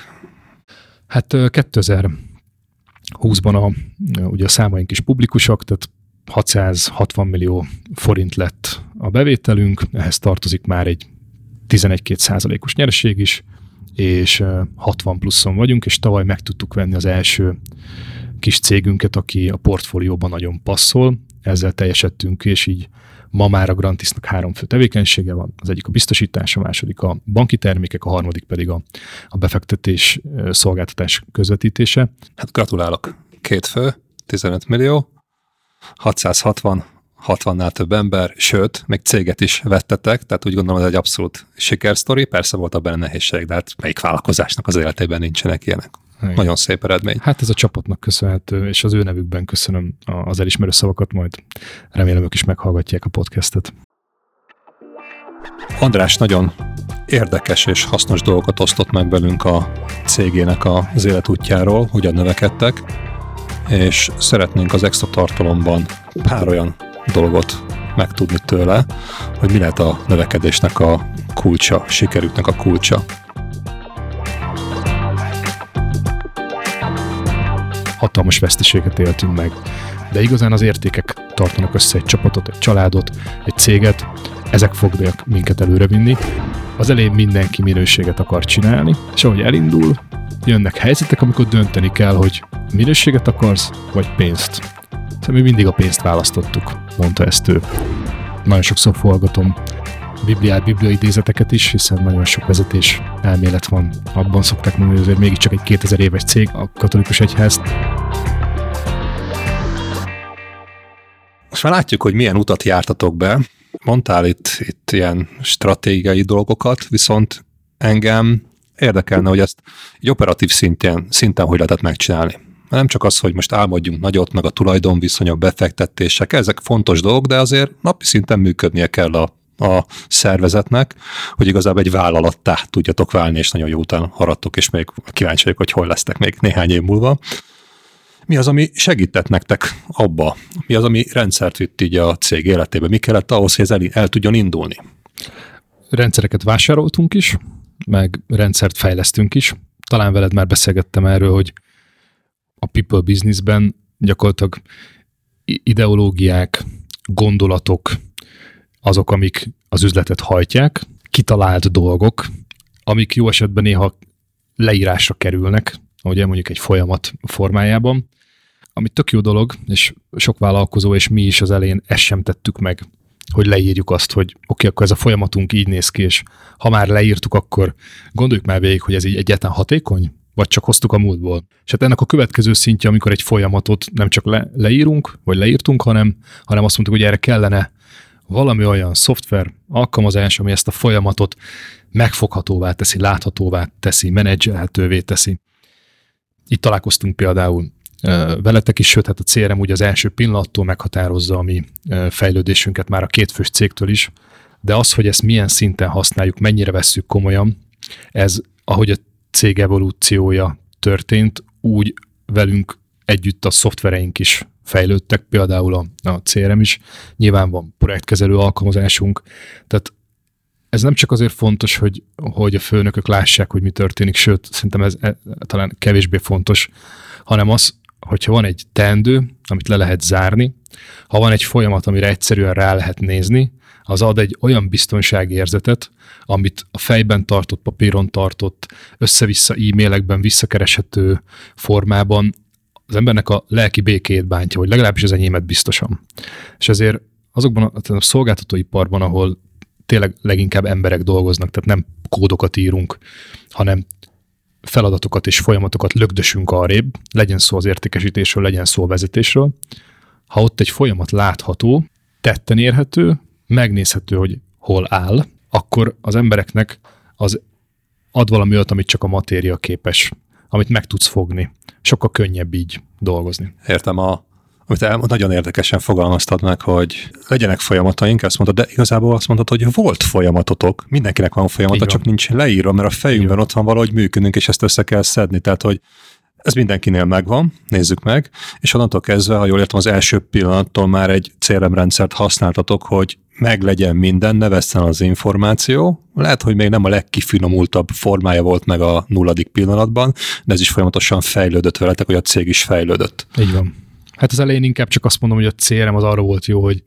Hát kétezer-húszban a, ugye a számaink is publikusak, tehát hatszázhatvan millió forint lett a bevételünk, ehhez tartozik már egy tizenegy-két százalékos nyereség is, és hatvan pluszon vagyunk, és tavaly meg tudtuk venni az első kis cégünket, aki a portfólióban nagyon passzol, ezzel teljesedtünk, és így ma már a Grantisnak három fő tevékenysége van, az egyik a biztosítás, a második a banki termékek, a harmadik pedig a, a befektetés szolgáltatás közvetítése. Hát gratulálok, két fő, tizenöt millió, hatszázhatvan, hatvannál több ember, sőt, még céget is vettetek, tehát úgy gondolom, ez egy abszolút sikersztori, persze volt abban a nehézség, de hát melyik vállalkozásnak az életében nincsenek ilyenek. Igen. Nagyon szép eredmény. Hát ez a csapatnak köszönhető, és az ő nevükben köszönöm az elismerő szavakat, majd remélem ők is meghallgatják a podcastet. András nagyon érdekes és hasznos dolgokat osztott meg velünk a cégének az életútjáról, hogyan növekedtek, és szeretnénk az extra tartalomban pár olyan dolgot megtudni tőle, hogy mi lehet a növekedésnek a kulcsa, sikerüknek a kulcsa. Hatalmas veszteséget éltünk meg, de igazán az értékek tartanak össze egy csapatot, egy családot, egy céget, ezek fogják minket előrevinni. Az elején mindenki minőséget akar csinálni, és ahogy elindul, jönnek helyzetek, amikor dönteni kell, hogy minőséget akarsz, vagy pénzt. Szóval mi mindig a pénzt választottuk, mondta ezt ő. Nagyon sokszor forgatom bibliát, bibliaidézeteket is, hiszen nagyon sok vezetés elmélet van. Abban szokták mondani, hogy azért mégiscsak egy kétezer éves cég, a katolikus egyház. Most már látjuk, hogy milyen utat jártatok be. Mondtál itt, itt ilyen stratégiai dolgokat, viszont engem érdekelne, hogy ezt egy operatív szinten, szinten hogy lehetett megcsinálni. nem csak az, hogy most álmodjunk nagyot, meg a tulajdonviszonyok, befektetések, ezek fontos dolgok, de azért napi szinten működnie kell a, a szervezetnek, hogy igazából egy vállalattá tudjatok válni, és nagyon jó után haradtok, és még kíváncsi vagyok, hogy hol lesztek még néhány év múlva. Mi az, ami segített nektek abba? Mi az, ami rendszert vitt így a cég életébe? Mi kellett ahhoz, hogy ez el, el tudjon indulni? Rendszereket vásároltunk is, meg rendszert fejlesztünk is. Talán veled már beszélgettem erről, hogy a people businessben gyakorlatilag ideológiák, gondolatok, azok, amik az üzletet hajtják, kitalált dolgok, amik jó esetben néha leírásra kerülnek, ugye mondjuk egy folyamat formájában, ami tök jó dolog, és sok vállalkozó, és mi is az elején ezt sem tettük meg, hogy leírjuk azt, hogy oké, okay, akkor ez a folyamatunk így néz ki, és ha már leírtuk, akkor gondoljuk már végig, hogy ez így egyáltalán hatékony, vagy csak hoztuk a múltból. És hát ennek a következő szintje, amikor egy folyamatot nem csak le, leírunk, vagy leírtunk, hanem, hanem azt mondtuk, hogy erre kellene valami olyan szoftver, alkalmazás, ami ezt a folyamatot megfoghatóvá teszi, láthatóvá teszi, menedzselhetővé teszi. Itt találkoztunk például veletek is, sőt, hát a cé er em ugye az első pillanattól meghatározza a mi fejlődésünket már a kétfős cégtől is, de az, hogy ezt milyen szinten használjuk, mennyire vesszük komolyan, ez ahogy a cég evolúciója történt, úgy velünk együtt a szoftvereink is fejlődtek, például a, a cé er em is. Nyilván van projektkezelő alkalmazásunk, tehát ez nem csak azért fontos, hogy, hogy a főnökök lássák, hogy mi történik, sőt, szerintem ez e, talán kevésbé fontos, hanem az, hogyha van egy teendő, amit le lehet zárni, ha van egy folyamat, amire egyszerűen rá lehet nézni, az ad egy olyan biztonságérzetet, amit a fejben tartott, papíron tartott, össze-vissza e-mailekben visszakereshető formában az embernek a lelki békéjét bántja, hogy legalábbis az enyémet biztosan. És ezért azokban a, a szolgáltatóiparban, ahol tényleg leginkább emberek dolgoznak, tehát nem kódokat írunk, hanem feladatokat és folyamatokat lögdösünk arrébb, legyen szó az értékesítésről, legyen szó a vezetésről. Ha ott egy folyamat látható, tetten érhető, megnézhető, hogy hol áll, akkor az embereknek az ad valami olyat, amit csak a matéria képes, amit meg tudsz fogni. Sokkal könnyebb így dolgozni. Értem a amit elmond, nagyon érdekesen fogalmaztad meg, hogy legyenek folyamataink, azt mondtad, de igazából azt mondtad, hogy volt folyamatotok, mindenkinek van folyamata, van. Csak nincs leírva, mert a fejünkben ott van valahogy működünk, és ezt össze kell szedni, tehát hogy ez mindenkinél megvan, nézzük meg, és onnantól kezdve, ha jól értem, az első pillanattól már egy cé er em rendszert használtatok, hogy meglegyen minden, ne vesszen az információ. Lehet, hogy még nem a legkifinomultabb formája volt meg a nulladik pillanatban, de ez is folyamatosan fejlődött veletek, hogy a cég is fejlődött. Így van. Hát az elején inkább csak azt mondom, hogy a cé er em az arra volt jó, hogy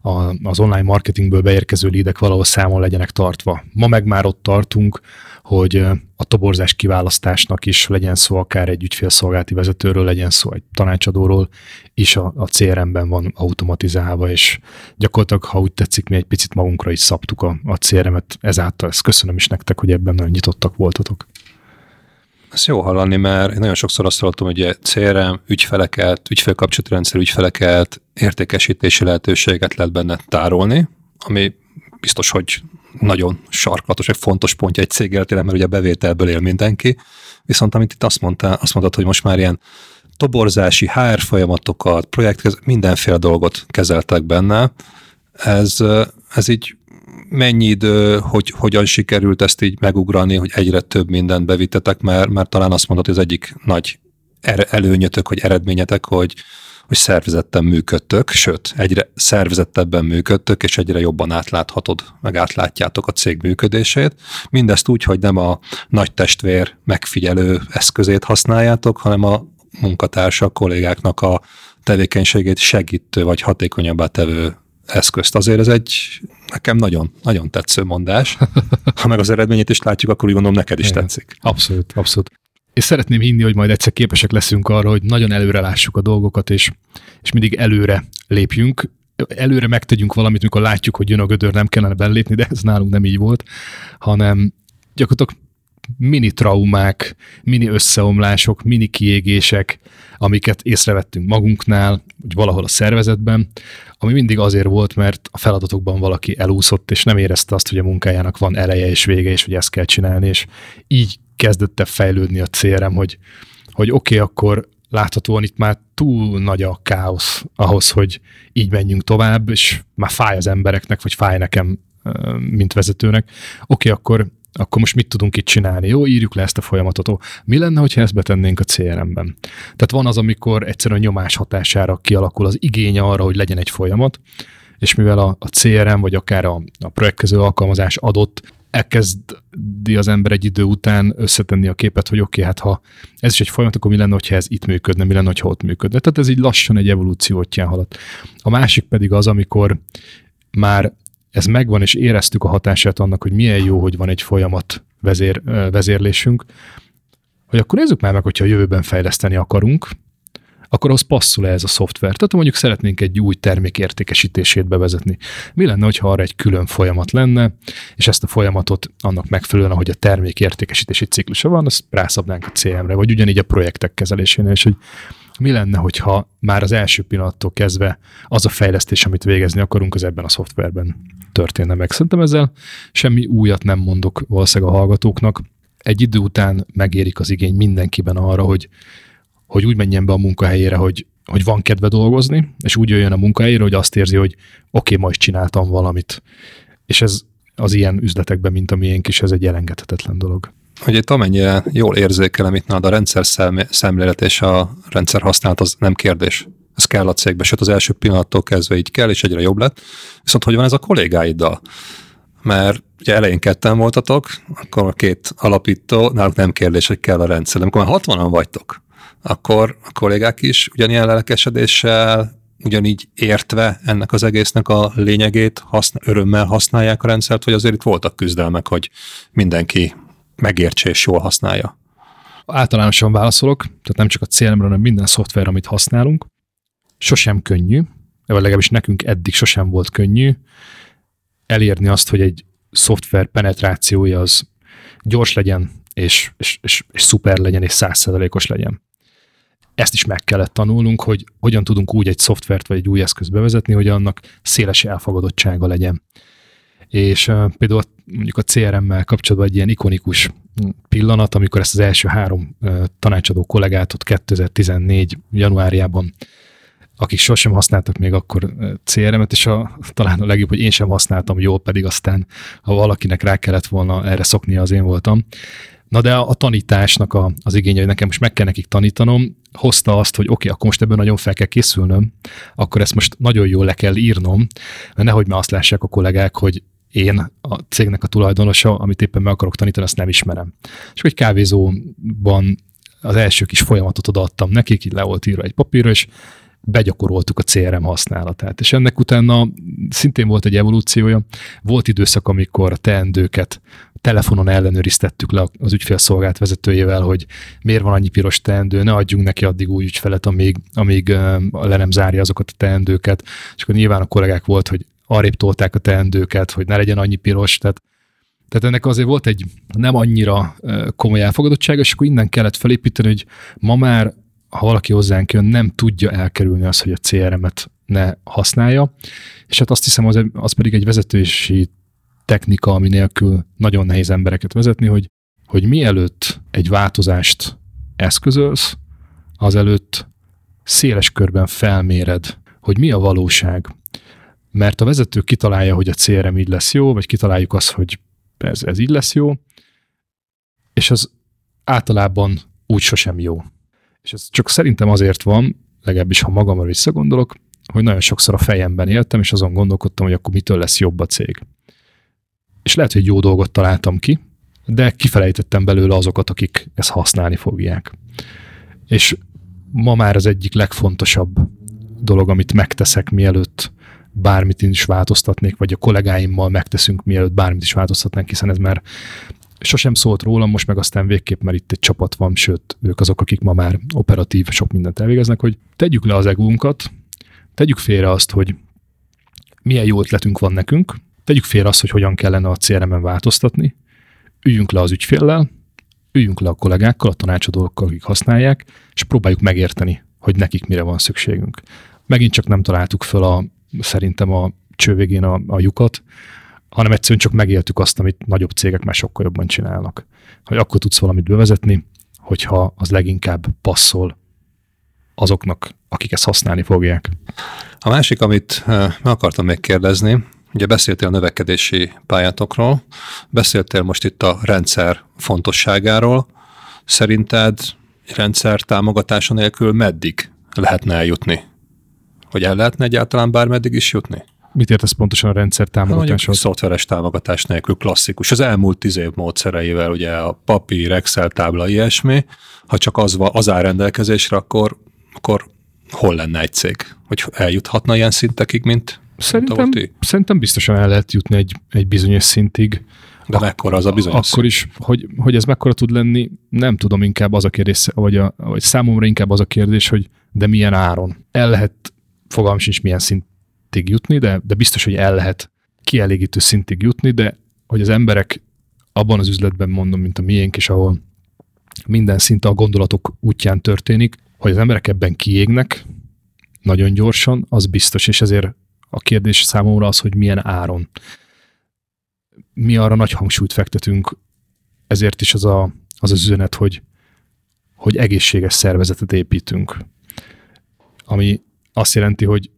a, az online marketingből beérkező leadek valahol számon legyenek tartva. Ma meg már ott tartunk, hogy a toborzás kiválasztásnak is legyen szó akár egy ügyfélszolgálati vezetőről, legyen szó egy tanácsadóról, és a, a cé er em-ben van automatizálva, és gyakorlatilag, ha úgy tetszik, mi egy picit magunkra is szabtuk a, a cé er em-et ezáltal. Ezt köszönöm is nektek, hogy ebben nagyon nyitottak voltatok. Ezt jó hallani, mert nagyon sokszor azt hallottam, hogy cé er em, ügyfeleket, ügyfélkapcsolati rendszer, ügyfeleket, értékesítési lehetőséget lehet benne tárolni, ami biztos, hogy nagyon sarkalatos, egy fontos pontja egy cég életének, mert ugye a bevételből él mindenki. Viszont amit itt azt mondtál, azt mondtad, hogy most már ilyen toborzási há er folyamatokat, projekt, mindenféle dolgot kezeltek benne. Ez, ez így mennyi idő, hogy hogyan sikerült ezt így megugrani, hogy egyre több mindent bevittetek, mert, mert talán azt mondod, hogy az egyik nagy er- előnyötök, vagy eredményetek, hogy, hogy szervezetten működtök, sőt, egyre szervezettebben működtök, és egyre jobban átláthatod, meg átlátjátok a cég működését. Mindezt úgy, hogy nem a nagy testvér megfigyelő eszközét használjátok, hanem a munkatársak, kollégáknak a tevékenységét segítő, vagy hatékonyabbá tevő eszközt. Azért ez egy nekem nagyon, nagyon tetsző mondás. Ha meg az eredményét is látjuk, akkor úgy gondolom, neked is igen, tetszik. Abszolút, abszolút. És szeretném hinni, hogy majd egyszer képesek leszünk arra, hogy nagyon előre lássuk a dolgokat, és, és mindig előre lépjünk. Előre megtegyünk valamit, mikor látjuk, hogy jön a gödör, nem kellene belépni, de ez nálunk nem így volt, hanem gyakorlatilag mini traumák, mini összeomlások, mini kiégések, amiket észrevettünk magunknál, vagy valahol a szervezetben, ami mindig azért volt, mert a feladatokban valaki elúszott, és nem érezte azt, hogy a munkájának van eleje és vége, és hogy ezt kell csinálni, és így kezdett el fejlődni a cé er em, hogy, hogy oké, okay, akkor láthatóan itt már túl nagy a káosz ahhoz, hogy így menjünk tovább, és már fáj az embereknek, vagy fáj nekem, mint vezetőnek. Oké, okay, akkor, akkor most mit tudunk itt csinálni? Jó, írjuk le ezt a folyamatot. Ó, mi lenne, hogyha ezt betennénk a cé er em-ben? Tehát van az, amikor egyszerűen nyomás hatására kialakul az igény arra, hogy legyen egy folyamat, és mivel a, a cé er em, vagy akár a, a projektkező alkalmazás adott, elkezdi az ember egy idő után összetenni a képet, hogy oké, okay, hát ha ez is egy folyamat, akkor mi lenne, hogyha ez itt működne, mi lenne, hogyha ott működne. Tehát ez így lassan egy evolúció útján halad. A másik pedig az, amikor már ez megvan, és éreztük a hatását annak, hogy milyen jó, hogy van egy folyamat vezér, vezérlésünk, hogy akkor nézzük már meg, hogyha a jövőben fejleszteni akarunk, akkor ahhoz passzul-e ez a szoftver? Tehát mondjuk szeretnénk egy új termék értékesítését bevezetni. Mi lenne, hogyha arra egy külön folyamat lenne, és ezt a folyamatot annak megfelelően, ahogy a termék értékesítési ciklusa van, azt rászabnánk a cé em-re, vagy ugyanígy a projektek kezelésénél, és hogy mi lenne, hogyha már az első pillanattól kezdve az a fejlesztés, amit végezni akarunk, az ebben a szoftverben történne meg. Szerintem ezzel semmi újat nem mondok valószínűleg a hallgatóknak. Egy idő után megérik az igény mindenkiben arra, hogy hogy úgy menjen be a munkahelyére, hogy, hogy van kedve dolgozni, és úgy jöjjön a munkahelyére, hogy azt érzi, hogy oké, ma is csináltam valamit. És ez az ilyen üzletekben, mint a miénk is, ez egy elengedhetetlen dolog. Ugye itt amennyire jól érzékelem itt nálad, a rendszer szemlélet és a rendszer használat az nem kérdés. Ez kell a cégbe, sőt az első pillanattól kezdve így kell, és egyre jobb lett. Viszont hogy van ez a kollégáiddal? Mert ugye elején ketten voltatok, akkor a két alapító, náluk nem kérdés, hogy kell a rendszer. Amikor már hatvanan vagytok, akkor a kollégák is ugyanilyen lelkesedéssel, ugyanígy értve ennek az egésznek a lényegét, haszn- örömmel használják a rendszert, vagy azért itt voltak küzdelmek, hogy mindenki megértse és jól használja? Általánosan válaszolok, tehát nem csak a cé er em-re, hanem minden szoftver, amit használunk. Sosem könnyű, vagy legalábbis nekünk eddig sosem volt könnyű elérni azt, hogy egy szoftver penetrációja az gyors legyen, és, és, és, és szuper legyen, és száz százalékos legyen. Ezt is meg kellett tanulnunk, hogy hogyan tudunk úgy egy szoftvert vagy egy új eszközt bevezetni, hogy annak széles elfogadottsága legyen. És uh, például mondjuk a cé er em-mel kapcsolatban egy ilyen ikonikus pillanat, amikor ezt az első három uh, tanácsadó kollégát kétezer-tizennégy januárjában, akik sosem használtak még akkor cé er em-et, és a, talán a legjobb, hogy én sem használtam jól, pedig aztán, ha valakinek rá kellett volna erre szoknia, az én voltam. Na de a, a tanításnak a, az igénye, hogy nekem most meg kell nekik tanítanom, hozta azt, hogy oké, okay, akkor most ebben nagyon fel kell készülnöm, akkor ezt most nagyon jól le kell írnom, mert nehogy már azt lássák a kollégák, hogy én a cégnek a tulajdonosa, amit éppen meg akarok tanítani, azt nem ismerem. És hogy kávézóban az első kis folyamatot odaadtam nekik, így le volt írva egy papírra, és begyakoroltuk a cé er em használatát. És ennek utána szintén volt egy evolúciója. Volt időszak, amikor a teendőket telefonon ellenőriztettük le az ügyfélszolgált vezetőjével, hogy miért van annyi piros teendő, ne adjunk neki addig új ügyfelet, amíg, amíg le nem zárja azokat a teendőket. És akkor nyilván a kollégák volt, hogy arrébb tolták a teendőket, hogy ne legyen annyi piros. Tehát, tehát ennek azért volt egy nem annyira komoly elfogadottság, és akkor innen kellett felépíteni, hogy ma már ha valaki hozzánk jön, nem tudja elkerülni azt, hogy a cé er em-et ne használja, és hát azt hiszem, az, az pedig egy vezetési technika, ami nélkül nagyon nehéz embereket vezetni, hogy, hogy mielőtt egy változást eszközölsz, azelőtt széles körben felméred, hogy mi a valóság. Mert a vezető kitalálja, hogy a cé er em így lesz jó, vagy kitaláljuk azt, hogy ez, ez így lesz jó, és az általában úgy sosem jó. És ez csak szerintem azért van, legalábbis ha magamra visszagondolok, hogy nagyon sokszor a fejemben éltem, és azon gondolkodtam, hogy akkor mitől lesz jobb a cég. És lehet, hogy jó dolgot találtam ki, de kifelejtettem belőle azokat, akik ezt használni fogják. És ma már az egyik legfontosabb dolog, amit megteszek, mielőtt bármit is változtatnék, vagy a kollégáimmal megteszünk, mielőtt bármit is változtatnánk, hiszen ez már sosem szólt rólam, most meg aztán végképp, mert itt egy csapat van, sőt, ők azok, akik ma már operatív, sok mindent elvégeznek, hogy tegyük le az egónkat, tegyük félre azt, hogy milyen jó ötletünk van nekünk, tegyük félre azt, hogy hogyan kellene a cé er em-en változtatni, üljünk le az ügyféllel, üljünk le a kollégákkal, a tanácsadókkal, akik használják, és próbáljuk megérteni, hogy nekik mire van szükségünk. Megint csak nem találtuk föl a, szerintem a cső végén a, a lyukat, hanem egyszerűen csak megéltük azt, amit nagyobb cégek már sokkal jobban csinálnak. Hogy akkor tudsz valamit bevezetni, hogyha az leginkább passzol azoknak, akik ezt használni fogják. A másik, amit meg akartam még kérdezni, ugye beszéltél a növekedési pályátokról, beszéltél most itt a rendszer fontosságáról. Szerinted rendszer támogatása nélkül meddig lehetne eljutni? Hogy el lehetne egyáltalán bármeddig is jutni? Mit értesz pontosan a rendszer támogatáshoz? Szoftveres támogatás nélkül klasszikus. Az elmúlt tíz év módszereivel, ugye a papír, Excel tábla, ilyesmi, ha csak az, az áll rendelkezésre, akkor, akkor hol lenne egy cég? Hogy eljuthatna ilyen szintekig, mint Szerintem, szerintem biztosan el lehet jutni egy, egy bizonyos szintig. De mekkora az a bizonyos Akkor szint? Is, hogy, hogy ez mekkora tud lenni, nem tudom, inkább az a kérdés, vagy, a, vagy számomra inkább az a kérdés, hogy de milyen áron. El lehet, fogalmam sincs milyen szintig jutni, de, de biztos, hogy el lehet kielégítő szintig jutni, de hogy az emberek abban az üzletben, mondom, mint a miénk is, ahol minden szinte a gondolatok útján történik, hogy az emberek ebben kiégnek nagyon gyorsan, az biztos, és ezért a kérdés számomra az, hogy milyen áron. Mi arra nagy hangsúlyt fektetünk, ezért is az a, az az üzenet, hogy, hogy egészséges szervezetet építünk. Ami azt jelenti, hogy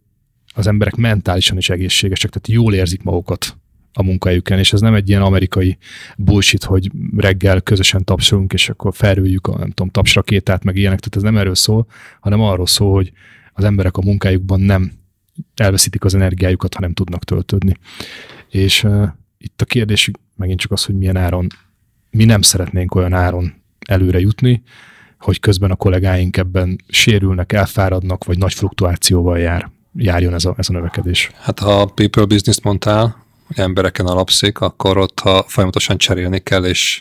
az emberek mentálisan is egészségesek, tehát jól érzik magukat a munkahelyükön, és ez nem egy ilyen amerikai bullshit, hogy reggel közösen tapsolunk, és akkor felrüljük a nem tudom, tapsrakétát, meg ilyenek, tehát ez nem erről szól, hanem arról szól, hogy az emberek a munkájukban nem elveszítik az energiájukat, ha nem tudnak töltődni. És uh, itt a kérdés megint csak az, hogy milyen áron, mi nem szeretnénk olyan áron előre jutni, hogy közben a kollégáink ebben sérülnek, elfáradnak, vagy nagy fluktuációval jár, járjon ez a, ez a növekedés. Hát ha people business mondtál, hogy embereken alapszik, akkor ott, ha folyamatosan cserélni kell, és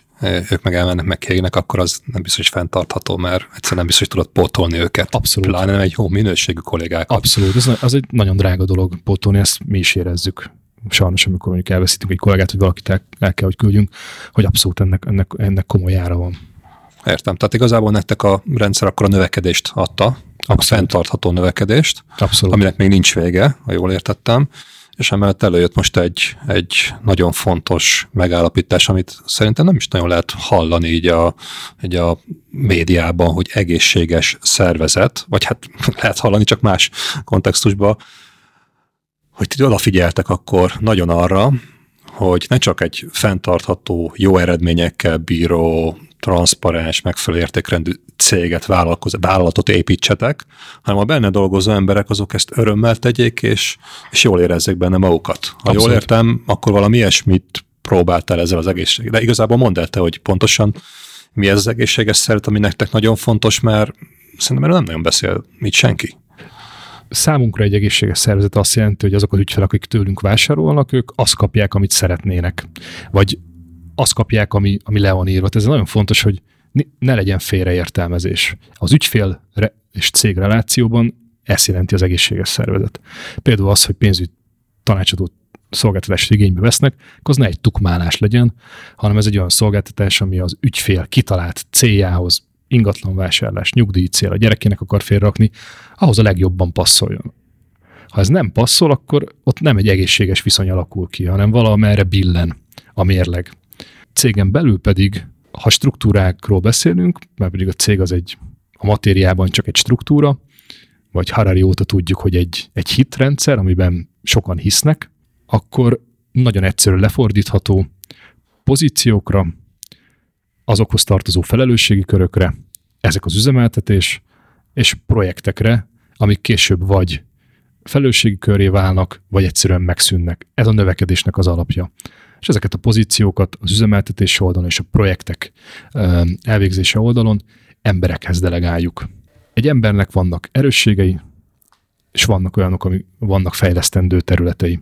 ők meg elmennek, meg kiégnek, akkor az nem biztos, hogy fenntartható, mert egyszerűen nem biztos, hogy tudod pótolni őket. Abszolút. Pláne nem egy jó minőségű kollégákat. Abszolút. Ez, az egy nagyon drága dolog pótolni, ezt mi is érezzük. Sajnos, amikor mondjuk elveszítünk egy kollégát, hogy valakit el, el kell, hogy küldjünk, hogy abszolút ennek, ennek, ennek komoly ára van. Értem. Tehát igazából nektek a rendszer akkor a növekedést adta, abszolút. A fenntartható növekedést, abszolút. Aminek még nincs vége, ha jól értettem. És emellett előjött most egy, egy nagyon fontos megállapítás, amit szerintem nem is nagyon lehet hallani így a, így a médiában, hogy egészséges szervezet, vagy hát lehet hallani csak más kontextusban, hogy ti odafigyeltek akkor nagyon arra, hogy ne csak egy fenntartható, jó eredményekkel bíró, transzparens, megfelelő értékrendű céget, vállalatot építsetek, hanem a benne dolgozó emberek azok ezt örömmel tegyék, és, és jól érezzék benne magukat. Ha abszolút. Jól értem, akkor valami ilyesmit próbáltál ezzel az egészséggel. De igazából mondd el te, hogy pontosan mi ez az egészséges szeret, ami nektek nagyon fontos, mert szerintem nem nagyon beszél mit senki. Számunkra egy egészséges szervezet azt jelenti, hogy azok az ügyfelek, akik tőlünk vásárolnak, ők azt kapják, amit szeretnének. Vagy azt kapják, ami, ami le van írva. Ez nagyon fontos, hogy ne legyen félreértelmezés. Az ügyfél és cég relációban ezt jelenti az egészséges szervezet. Például az, hogy pénzügyi tanácsadó szolgáltatást igénybe vesznek, akkor az ne egy tukmálás legyen, hanem ez egy olyan szolgáltatás, ami az ügyfél kitalált céljához, ingatlanvásárlás, nyugdíj cél, a gyerekének akar félrakni, ahhoz a legjobban passzoljon. Ha ez nem passzol, akkor ott nem egy egészséges viszony alakul ki, hanem valamerre billen a mérleg. Cégen belül pedig, ha struktúrákról beszélünk, mert pedig a cég az egy, a matériában csak egy struktúra, vagy Harari óta tudjuk, hogy egy, egy hitrendszer, amiben sokan hisznek, akkor nagyon egyszerűen lefordítható pozíciókra, azokhoz tartozó felelősségi körökre, ezek az üzemeltetés, és projektekre, amik később vagy felelősségi körré válnak, vagy egyszerűen megszűnnek. Ez a növekedésnek az alapja. És ezeket a pozíciókat az üzemeltetés oldalon és a projektek elvégzése oldalon emberekhez delegáljuk. Egy embernek vannak erősségei, és vannak olyanok, ami vannak fejlesztendő területei.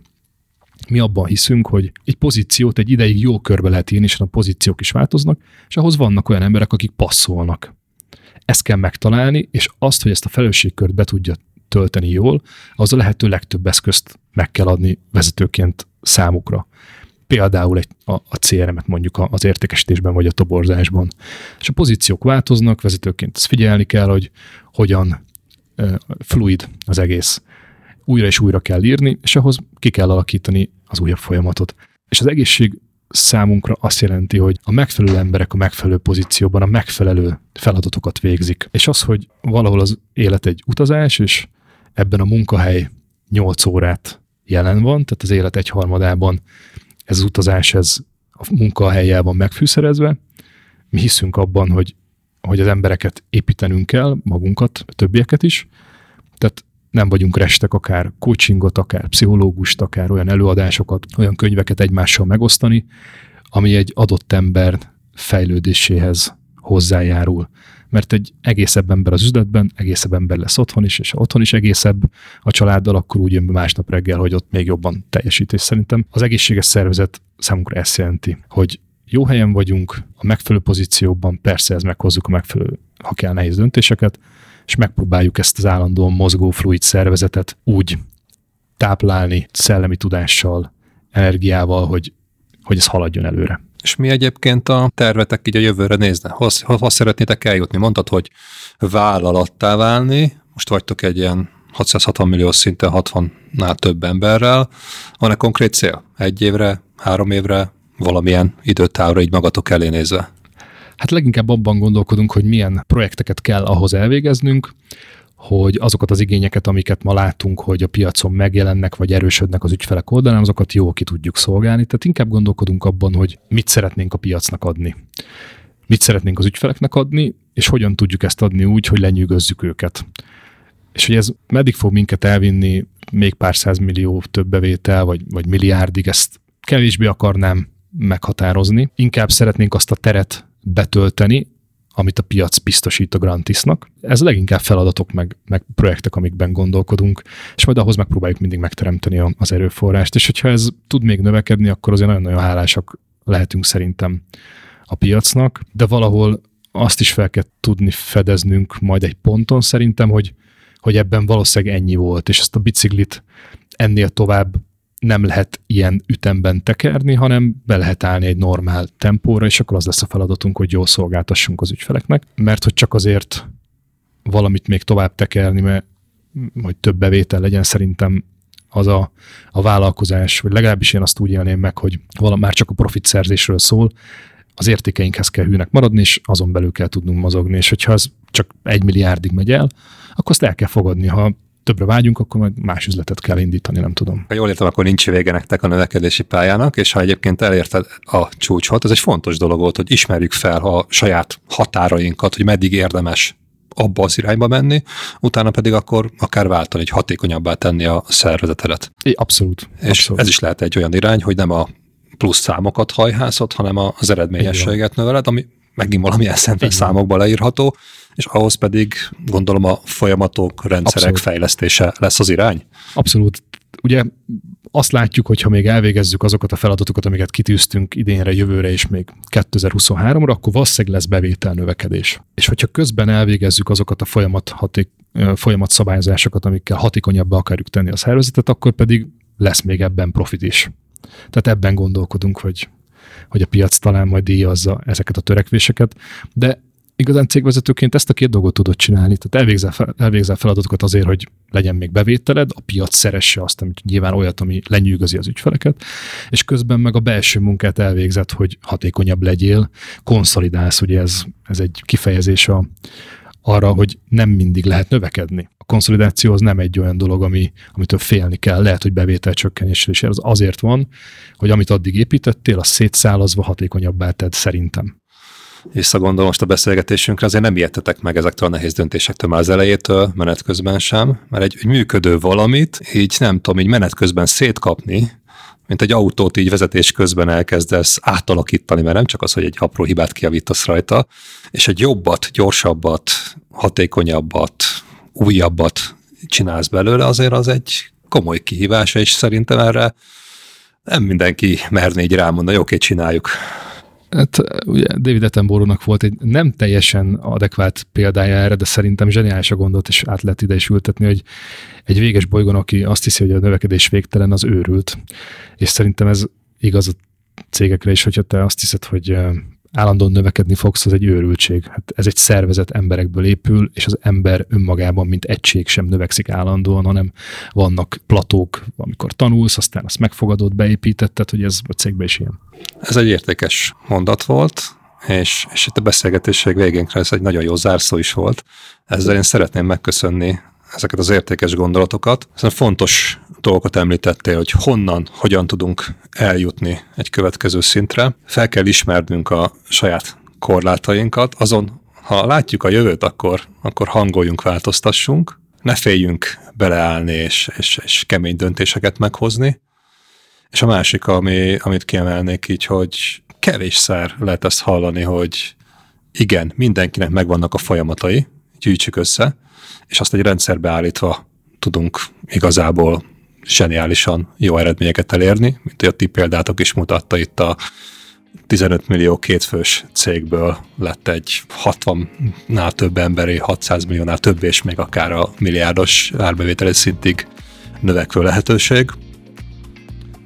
Mi abban hiszünk, hogy egy pozíciót egy ideig jó körbe lehet írni, és a pozíciók is változnak, és ahhoz vannak olyan emberek, akik passzolnak. Ezt kell megtalálni, és azt, hogy ezt a felelősségkört be tudja tölteni jól, az a lehető legtöbb eszközt meg kell adni vezetőként számukra. Például egy, a, a cé er em-et mondjuk az értékesítésben vagy a toborzásban. És a pozíciók változnak, vezetőként ezt figyelni kell, hogy hogyan e, fluid az egész. Újra és újra kell írni, és ahhoz ki kell alakítani az újabb folyamatot. És az egészség számunkra azt jelenti, hogy a megfelelő emberek a megfelelő pozícióban a megfelelő feladatokat végzik. És az, hogy valahol az élet egy utazás, és ebben a munkahely nyolc órát jelen van, tehát az élet egyharmadában ez az utazás, ez a munkahelyjel van megfűszerezve. Mi hiszünk abban, hogy, hogy az embereket építenünk kell, magunkat, a többieket is. Tehát nem vagyunk restek akár coachingot, akár pszichológust, akár olyan előadásokat, olyan könyveket egymással megosztani, ami egy adott ember fejlődéséhez hozzájárul. Mert egy egészebb ember az üzletben, egészebb ember lesz otthon is, és ha otthon is egészebb a családdal, akkor úgy jön be másnap reggel, hogy ott még jobban teljesít. És szerintem az egészséges szervezet számunkra ezt jelenti, hogy jó helyen vagyunk, a megfelelő pozícióban, persze ez meghozzuk a megfelelő, ha kell, nehéz döntéseket, és megpróbáljuk ezt az állandóan mozgó fluid szervezetet úgy táplálni szellemi tudással, energiával, hogy, hogy ez haladjon előre. És mi egyébként a tervetek így a jövőre nézne? Ha, ha szeretnétek eljutni, mondtad, hogy vállalattá válni, most vagytok egy ilyen hatszázhatvan millió szinten hatvannál több emberrel, van-e konkrét cél? Egy évre, három évre, valamilyen időtávra így magatok elé nézve? Hát leginkább abban gondolkodunk, hogy milyen projekteket kell ahhoz elvégeznünk, hogy azokat az igényeket, amiket ma látunk, hogy a piacon megjelennek, vagy erősödnek az ügyfelek oldalán, azokat jól ki tudjuk szolgálni. Tehát inkább gondolkodunk abban, hogy mit szeretnénk a piacnak adni, mit szeretnénk az ügyfeleknek adni, és hogyan tudjuk ezt adni úgy, hogy lenyűgözzük őket. És hogy ez meddig fog minket elvinni, még pár százmillió több bevétel, vagy, vagy milliárdig, ezt kevésbé akarnám meghatározni. Inkább szeretnénk azt a teret betölteni, amit a piac biztosít a Grantisnak. Ez leginkább feladatok, meg, meg projektek, amikben gondolkodunk, és majd ahhoz megpróbáljuk mindig megteremteni az erőforrást, és hogyha ez tud még növekedni, akkor azért nagyon-nagyon hálásak lehetünk szerintem a piacnak, de valahol azt is fel kell tudni fedeznünk majd egy ponton szerintem, hogy, hogy ebben valószínűleg ennyi volt, és ezt a biciklit ennél tovább nem lehet ilyen ütemben tekerni, hanem be lehet állni egy normál tempóra, és akkor az lesz a feladatunk, hogy jól szolgáltassunk az ügyfeleknek, mert hogy csak azért valamit még tovább tekerni, mert hogy több bevétel legyen, szerintem az a, a vállalkozás, vagy legalábbis én azt úgy élném meg, hogy valam már csak a profit szerzésről szól, az értékeinkhez kell hűnek maradni, és azon belül kell tudnunk mozogni, és hogyha ez csak egy milliárdig megy el, akkor azt el kell fogadni, ha többre vágyunk, akkor majd más üzletet kell indítani, nem tudom. Ha jól értem, akkor nincs vége nektek a növekedési pályának, és ha egyébként elérted a csúcsot, ez egy fontos dolog volt, hogy ismerjük fel a saját határainkat, hogy meddig érdemes abba az irányba menni, utána pedig akkor akár váltani, hogy hatékonyabbá tenni a szervezetedet. Abszolút. És abszolút. Ez is lehet egy olyan irány, hogy nem a plusz számokat hajhászod, hanem az eredményességet növeled, ami megint valamilyen szenten számokba leírható, és ahhoz pedig gondolom a folyamatok, rendszerek Abszolút. Fejlesztése lesz az irány? Abszolút. Ugye azt látjuk, hogyha még elvégezzük azokat a feladatokat, amiket kitűztünk idénre, jövőre és még kétezer-huszonháromra, akkor valószínűleg lesz bevételnövekedés. És hogyha közben elvégezzük azokat a folyamat, haték, folyamat szabályzásokat, amikkel hatékonyabbá akarjuk tenni a szervezetet, akkor pedig lesz még ebben profit is. Tehát ebben gondolkodunk, hogy hogy a piac talán majd díjazza ezeket a törekvéseket, de igazán cégvezetőként ezt a két dolgot tudod csinálni, tehát elvégzel, fel, elvégzel feladatokat azért, hogy legyen még bevételed, a piac szeresse azt, amit nyilván olyat, ami lenyűgözi az ügyfeleket, és közben meg a belső munkát elvégzed, hogy hatékonyabb legyél, konszolidálsz, ugye ez, ez egy kifejezés a, arra, hogy nem mindig lehet növekedni. A konszolidáció az nem egy olyan dolog, ami, amitől félni kell, lehet, hogy bevételcsökkenésre is ér. Az azért van, hogy amit addig építettél, az szétszálazva hatékonyabbá tedd szerintem. Visszagondolom most a beszélgetésünkre, azért nem ijedtetek meg ezektől a nehéz döntésektől már az elejétől, menet közben sem, mert egy, egy működő valamit így nem tudom, így menet közben szétkapni, mint egy autót így vezetés közben elkezdesz átalakítani, mert nem csak az, hogy egy apró hibát kijavítasz rajta, és egy jobbat, gyorsabbat, hatékonyabbat, újabbat csinálsz belőle, azért az egy komoly kihívás, és szerintem erre nem mindenki merné így rámondani, oké, csináljuk. Hát ugye David Attenborough-nak volt egy nem teljesen adekvát példája erre, de szerintem zseniális a gondolat, és át lehet ide is ültetni, hogy egy véges bolygón, aki azt hiszi, hogy a növekedés végtelen, az őrült. És szerintem ez igaz a cégekre is, hogyha te azt hiszed, hogy állandóan növekedni fogsz, az egy őrültség. Hát ez egy szervezet, emberekből épül, és az ember önmagában, mint egység sem növekszik állandóan, hanem vannak platók, amikor tanulsz, aztán azt megfogadod, beépítetted, hogy ez a cégben is ilyen. Ez egy értékes mondat volt, és, és itt a beszélgetések végénkre ez egy nagyon jó zárszó is volt. Ezzel én szeretném megköszönni ezeket az értékes gondolatokat. Hiszen fontos dolgokat említettél, hogy honnan, hogyan tudunk eljutni egy következő szintre. Fel kell ismernünk a saját korlátainkat, azon, ha látjuk a jövőt, akkor, akkor hangoljunk, változtassunk, ne féljünk beleállni és, és, és kemény döntéseket meghozni. És a másik, ami, amit kiemelnék így, hogy kevésszer lehet ezt hallani, hogy igen, mindenkinek megvannak a folyamatai, gyűjtsük össze, és azt egy rendszerbe állítva tudunk igazából zseniálisan jó eredményeket elérni, mint a ti példátok is mutatta, itt a tizenöt millió kétfős cégből lett egy hatvannál több emberi, hatszáz milliónál több, és még akár a milliárdos árbevételi szintig növekvő lehetőség.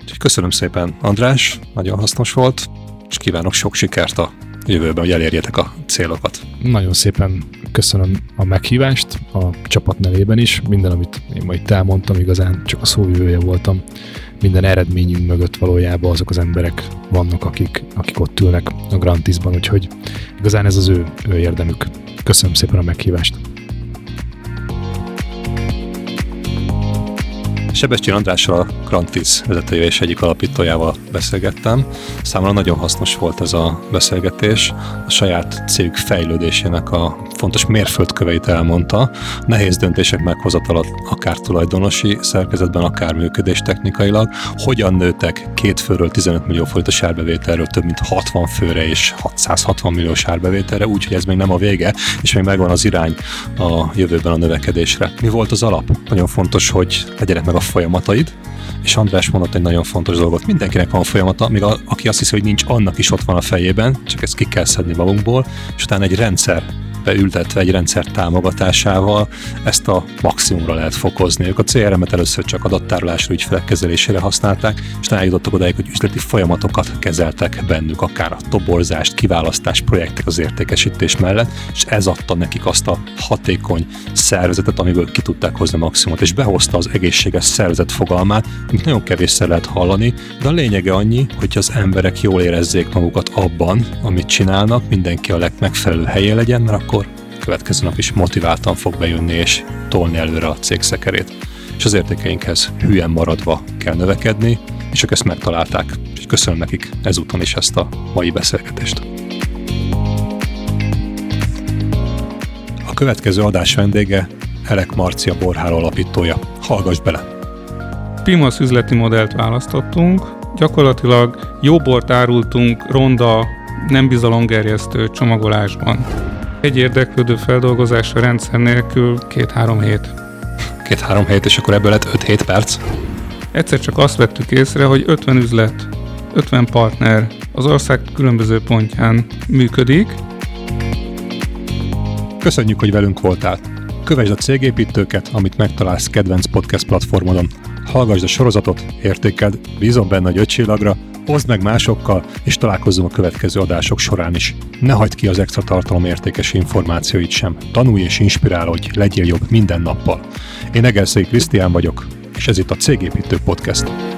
Úgyhogy köszönöm szépen, András, nagyon hasznos volt, és kívánok sok sikert a jövőben, hogy elérjetek a célokat. Nagyon szépen köszönöm a meghívást a csapat nevében is. Minden, amit én ma itt elmondtam, igazán csak a szóvivője voltam. Minden eredményünk mögött valójában azok az emberek vannak, akik, akik ott ülnek a Grantisban, úgyhogy igazán ez az ő, ő érdemük. Köszönöm szépen a meghívást. Sebestyén Andrással, a Grantis vezetőjével és egyik alapítójával beszélgettem. Számomra nagyon hasznos volt ez a beszélgetés. A saját cégük fejlődésének a fontos mérföldköveit elmondta. Nehéz döntések meghozatala akár tulajdonosi szerkezetben, akár működéstechnikailag. Hogyan nőtek két főről tizenöt millió forintos árbevételről több mint hatvan főre és hatszázhatvan milliós árbevételre, úgyhogy ez még nem a vége, és még megvan az irány a jövőben a növekedésre. Mi volt az alap? Nagyon fontos, hogy legyenek meg a folyamataid, és András mondott egy nagyon fontos dolgot. Mindenkinek van folyamata, még a, aki azt hiszi, hogy nincs, annak is ott van a fejében, csak ezt ki kell szedni magunkból, és utána egy rendszerbe ültetve, egy rendszer támogatásával ezt a maximumra lehet fokozni. Ők a cé er emet először csak adattárolásra, ügyfelek kezelésére használták, és utána eljutottak odáig, hogy üzleti folyamatokat kezeltek bennük, akár a toborzást, kiválasztás, projektek az értékesítés mellett, és ez adta nekik azt a hatékony szervezetet, amiből ki tudták hozni a maximumot, és behozta az egészséges szervezet fogalmát, amit nagyon kevésszer lehet hallani, de a lényege annyi, hogy az emberek jól érezzék magukat abban, amit csinálnak, mindenki a legmegfelelő helyen legyen, mert akkor következő nap is motiváltan fog bejönni és tolni előre a cég szekerét. És az értékeinkhez hülyen maradva kell növekedni, és ők ezt megtalálták. És köszönöm nekik ezúton is ezt a mai beszélgetést. A következő adás vendége Elek Marci, a Borház alapítója. Hallgass bele! Pimasz üzleti modellt választottunk, gyakorlatilag jó bort árultunk ronda, nem bizalomgerjesztő csomagolásban. Egy érdeklődő feldolgozásra rendszer nélkül két-három hét. Két-három hét, és akkor ebből lett öt-hét perc? Egyszer csak azt vettük észre, hogy ötven üzlet, ötven partner az ország különböző pontján működik. Köszönjük, hogy velünk voltál! Kövesd a Cégépítőket, amit megtalálsz kedvenc podcast platformodon. Hallgasd a sorozatot, értékeld, bízom benne, hogy öt csillagra, oszd meg másokkal, és találkozzunk a következő adások során is. Ne hagyd ki az extra tartalom értékes információit sem. Tanulj és inspirálódj, legyél jobb minden nappal. Én Egerszegi Krisztián vagyok, és ez itt a Cégépítők Podcast.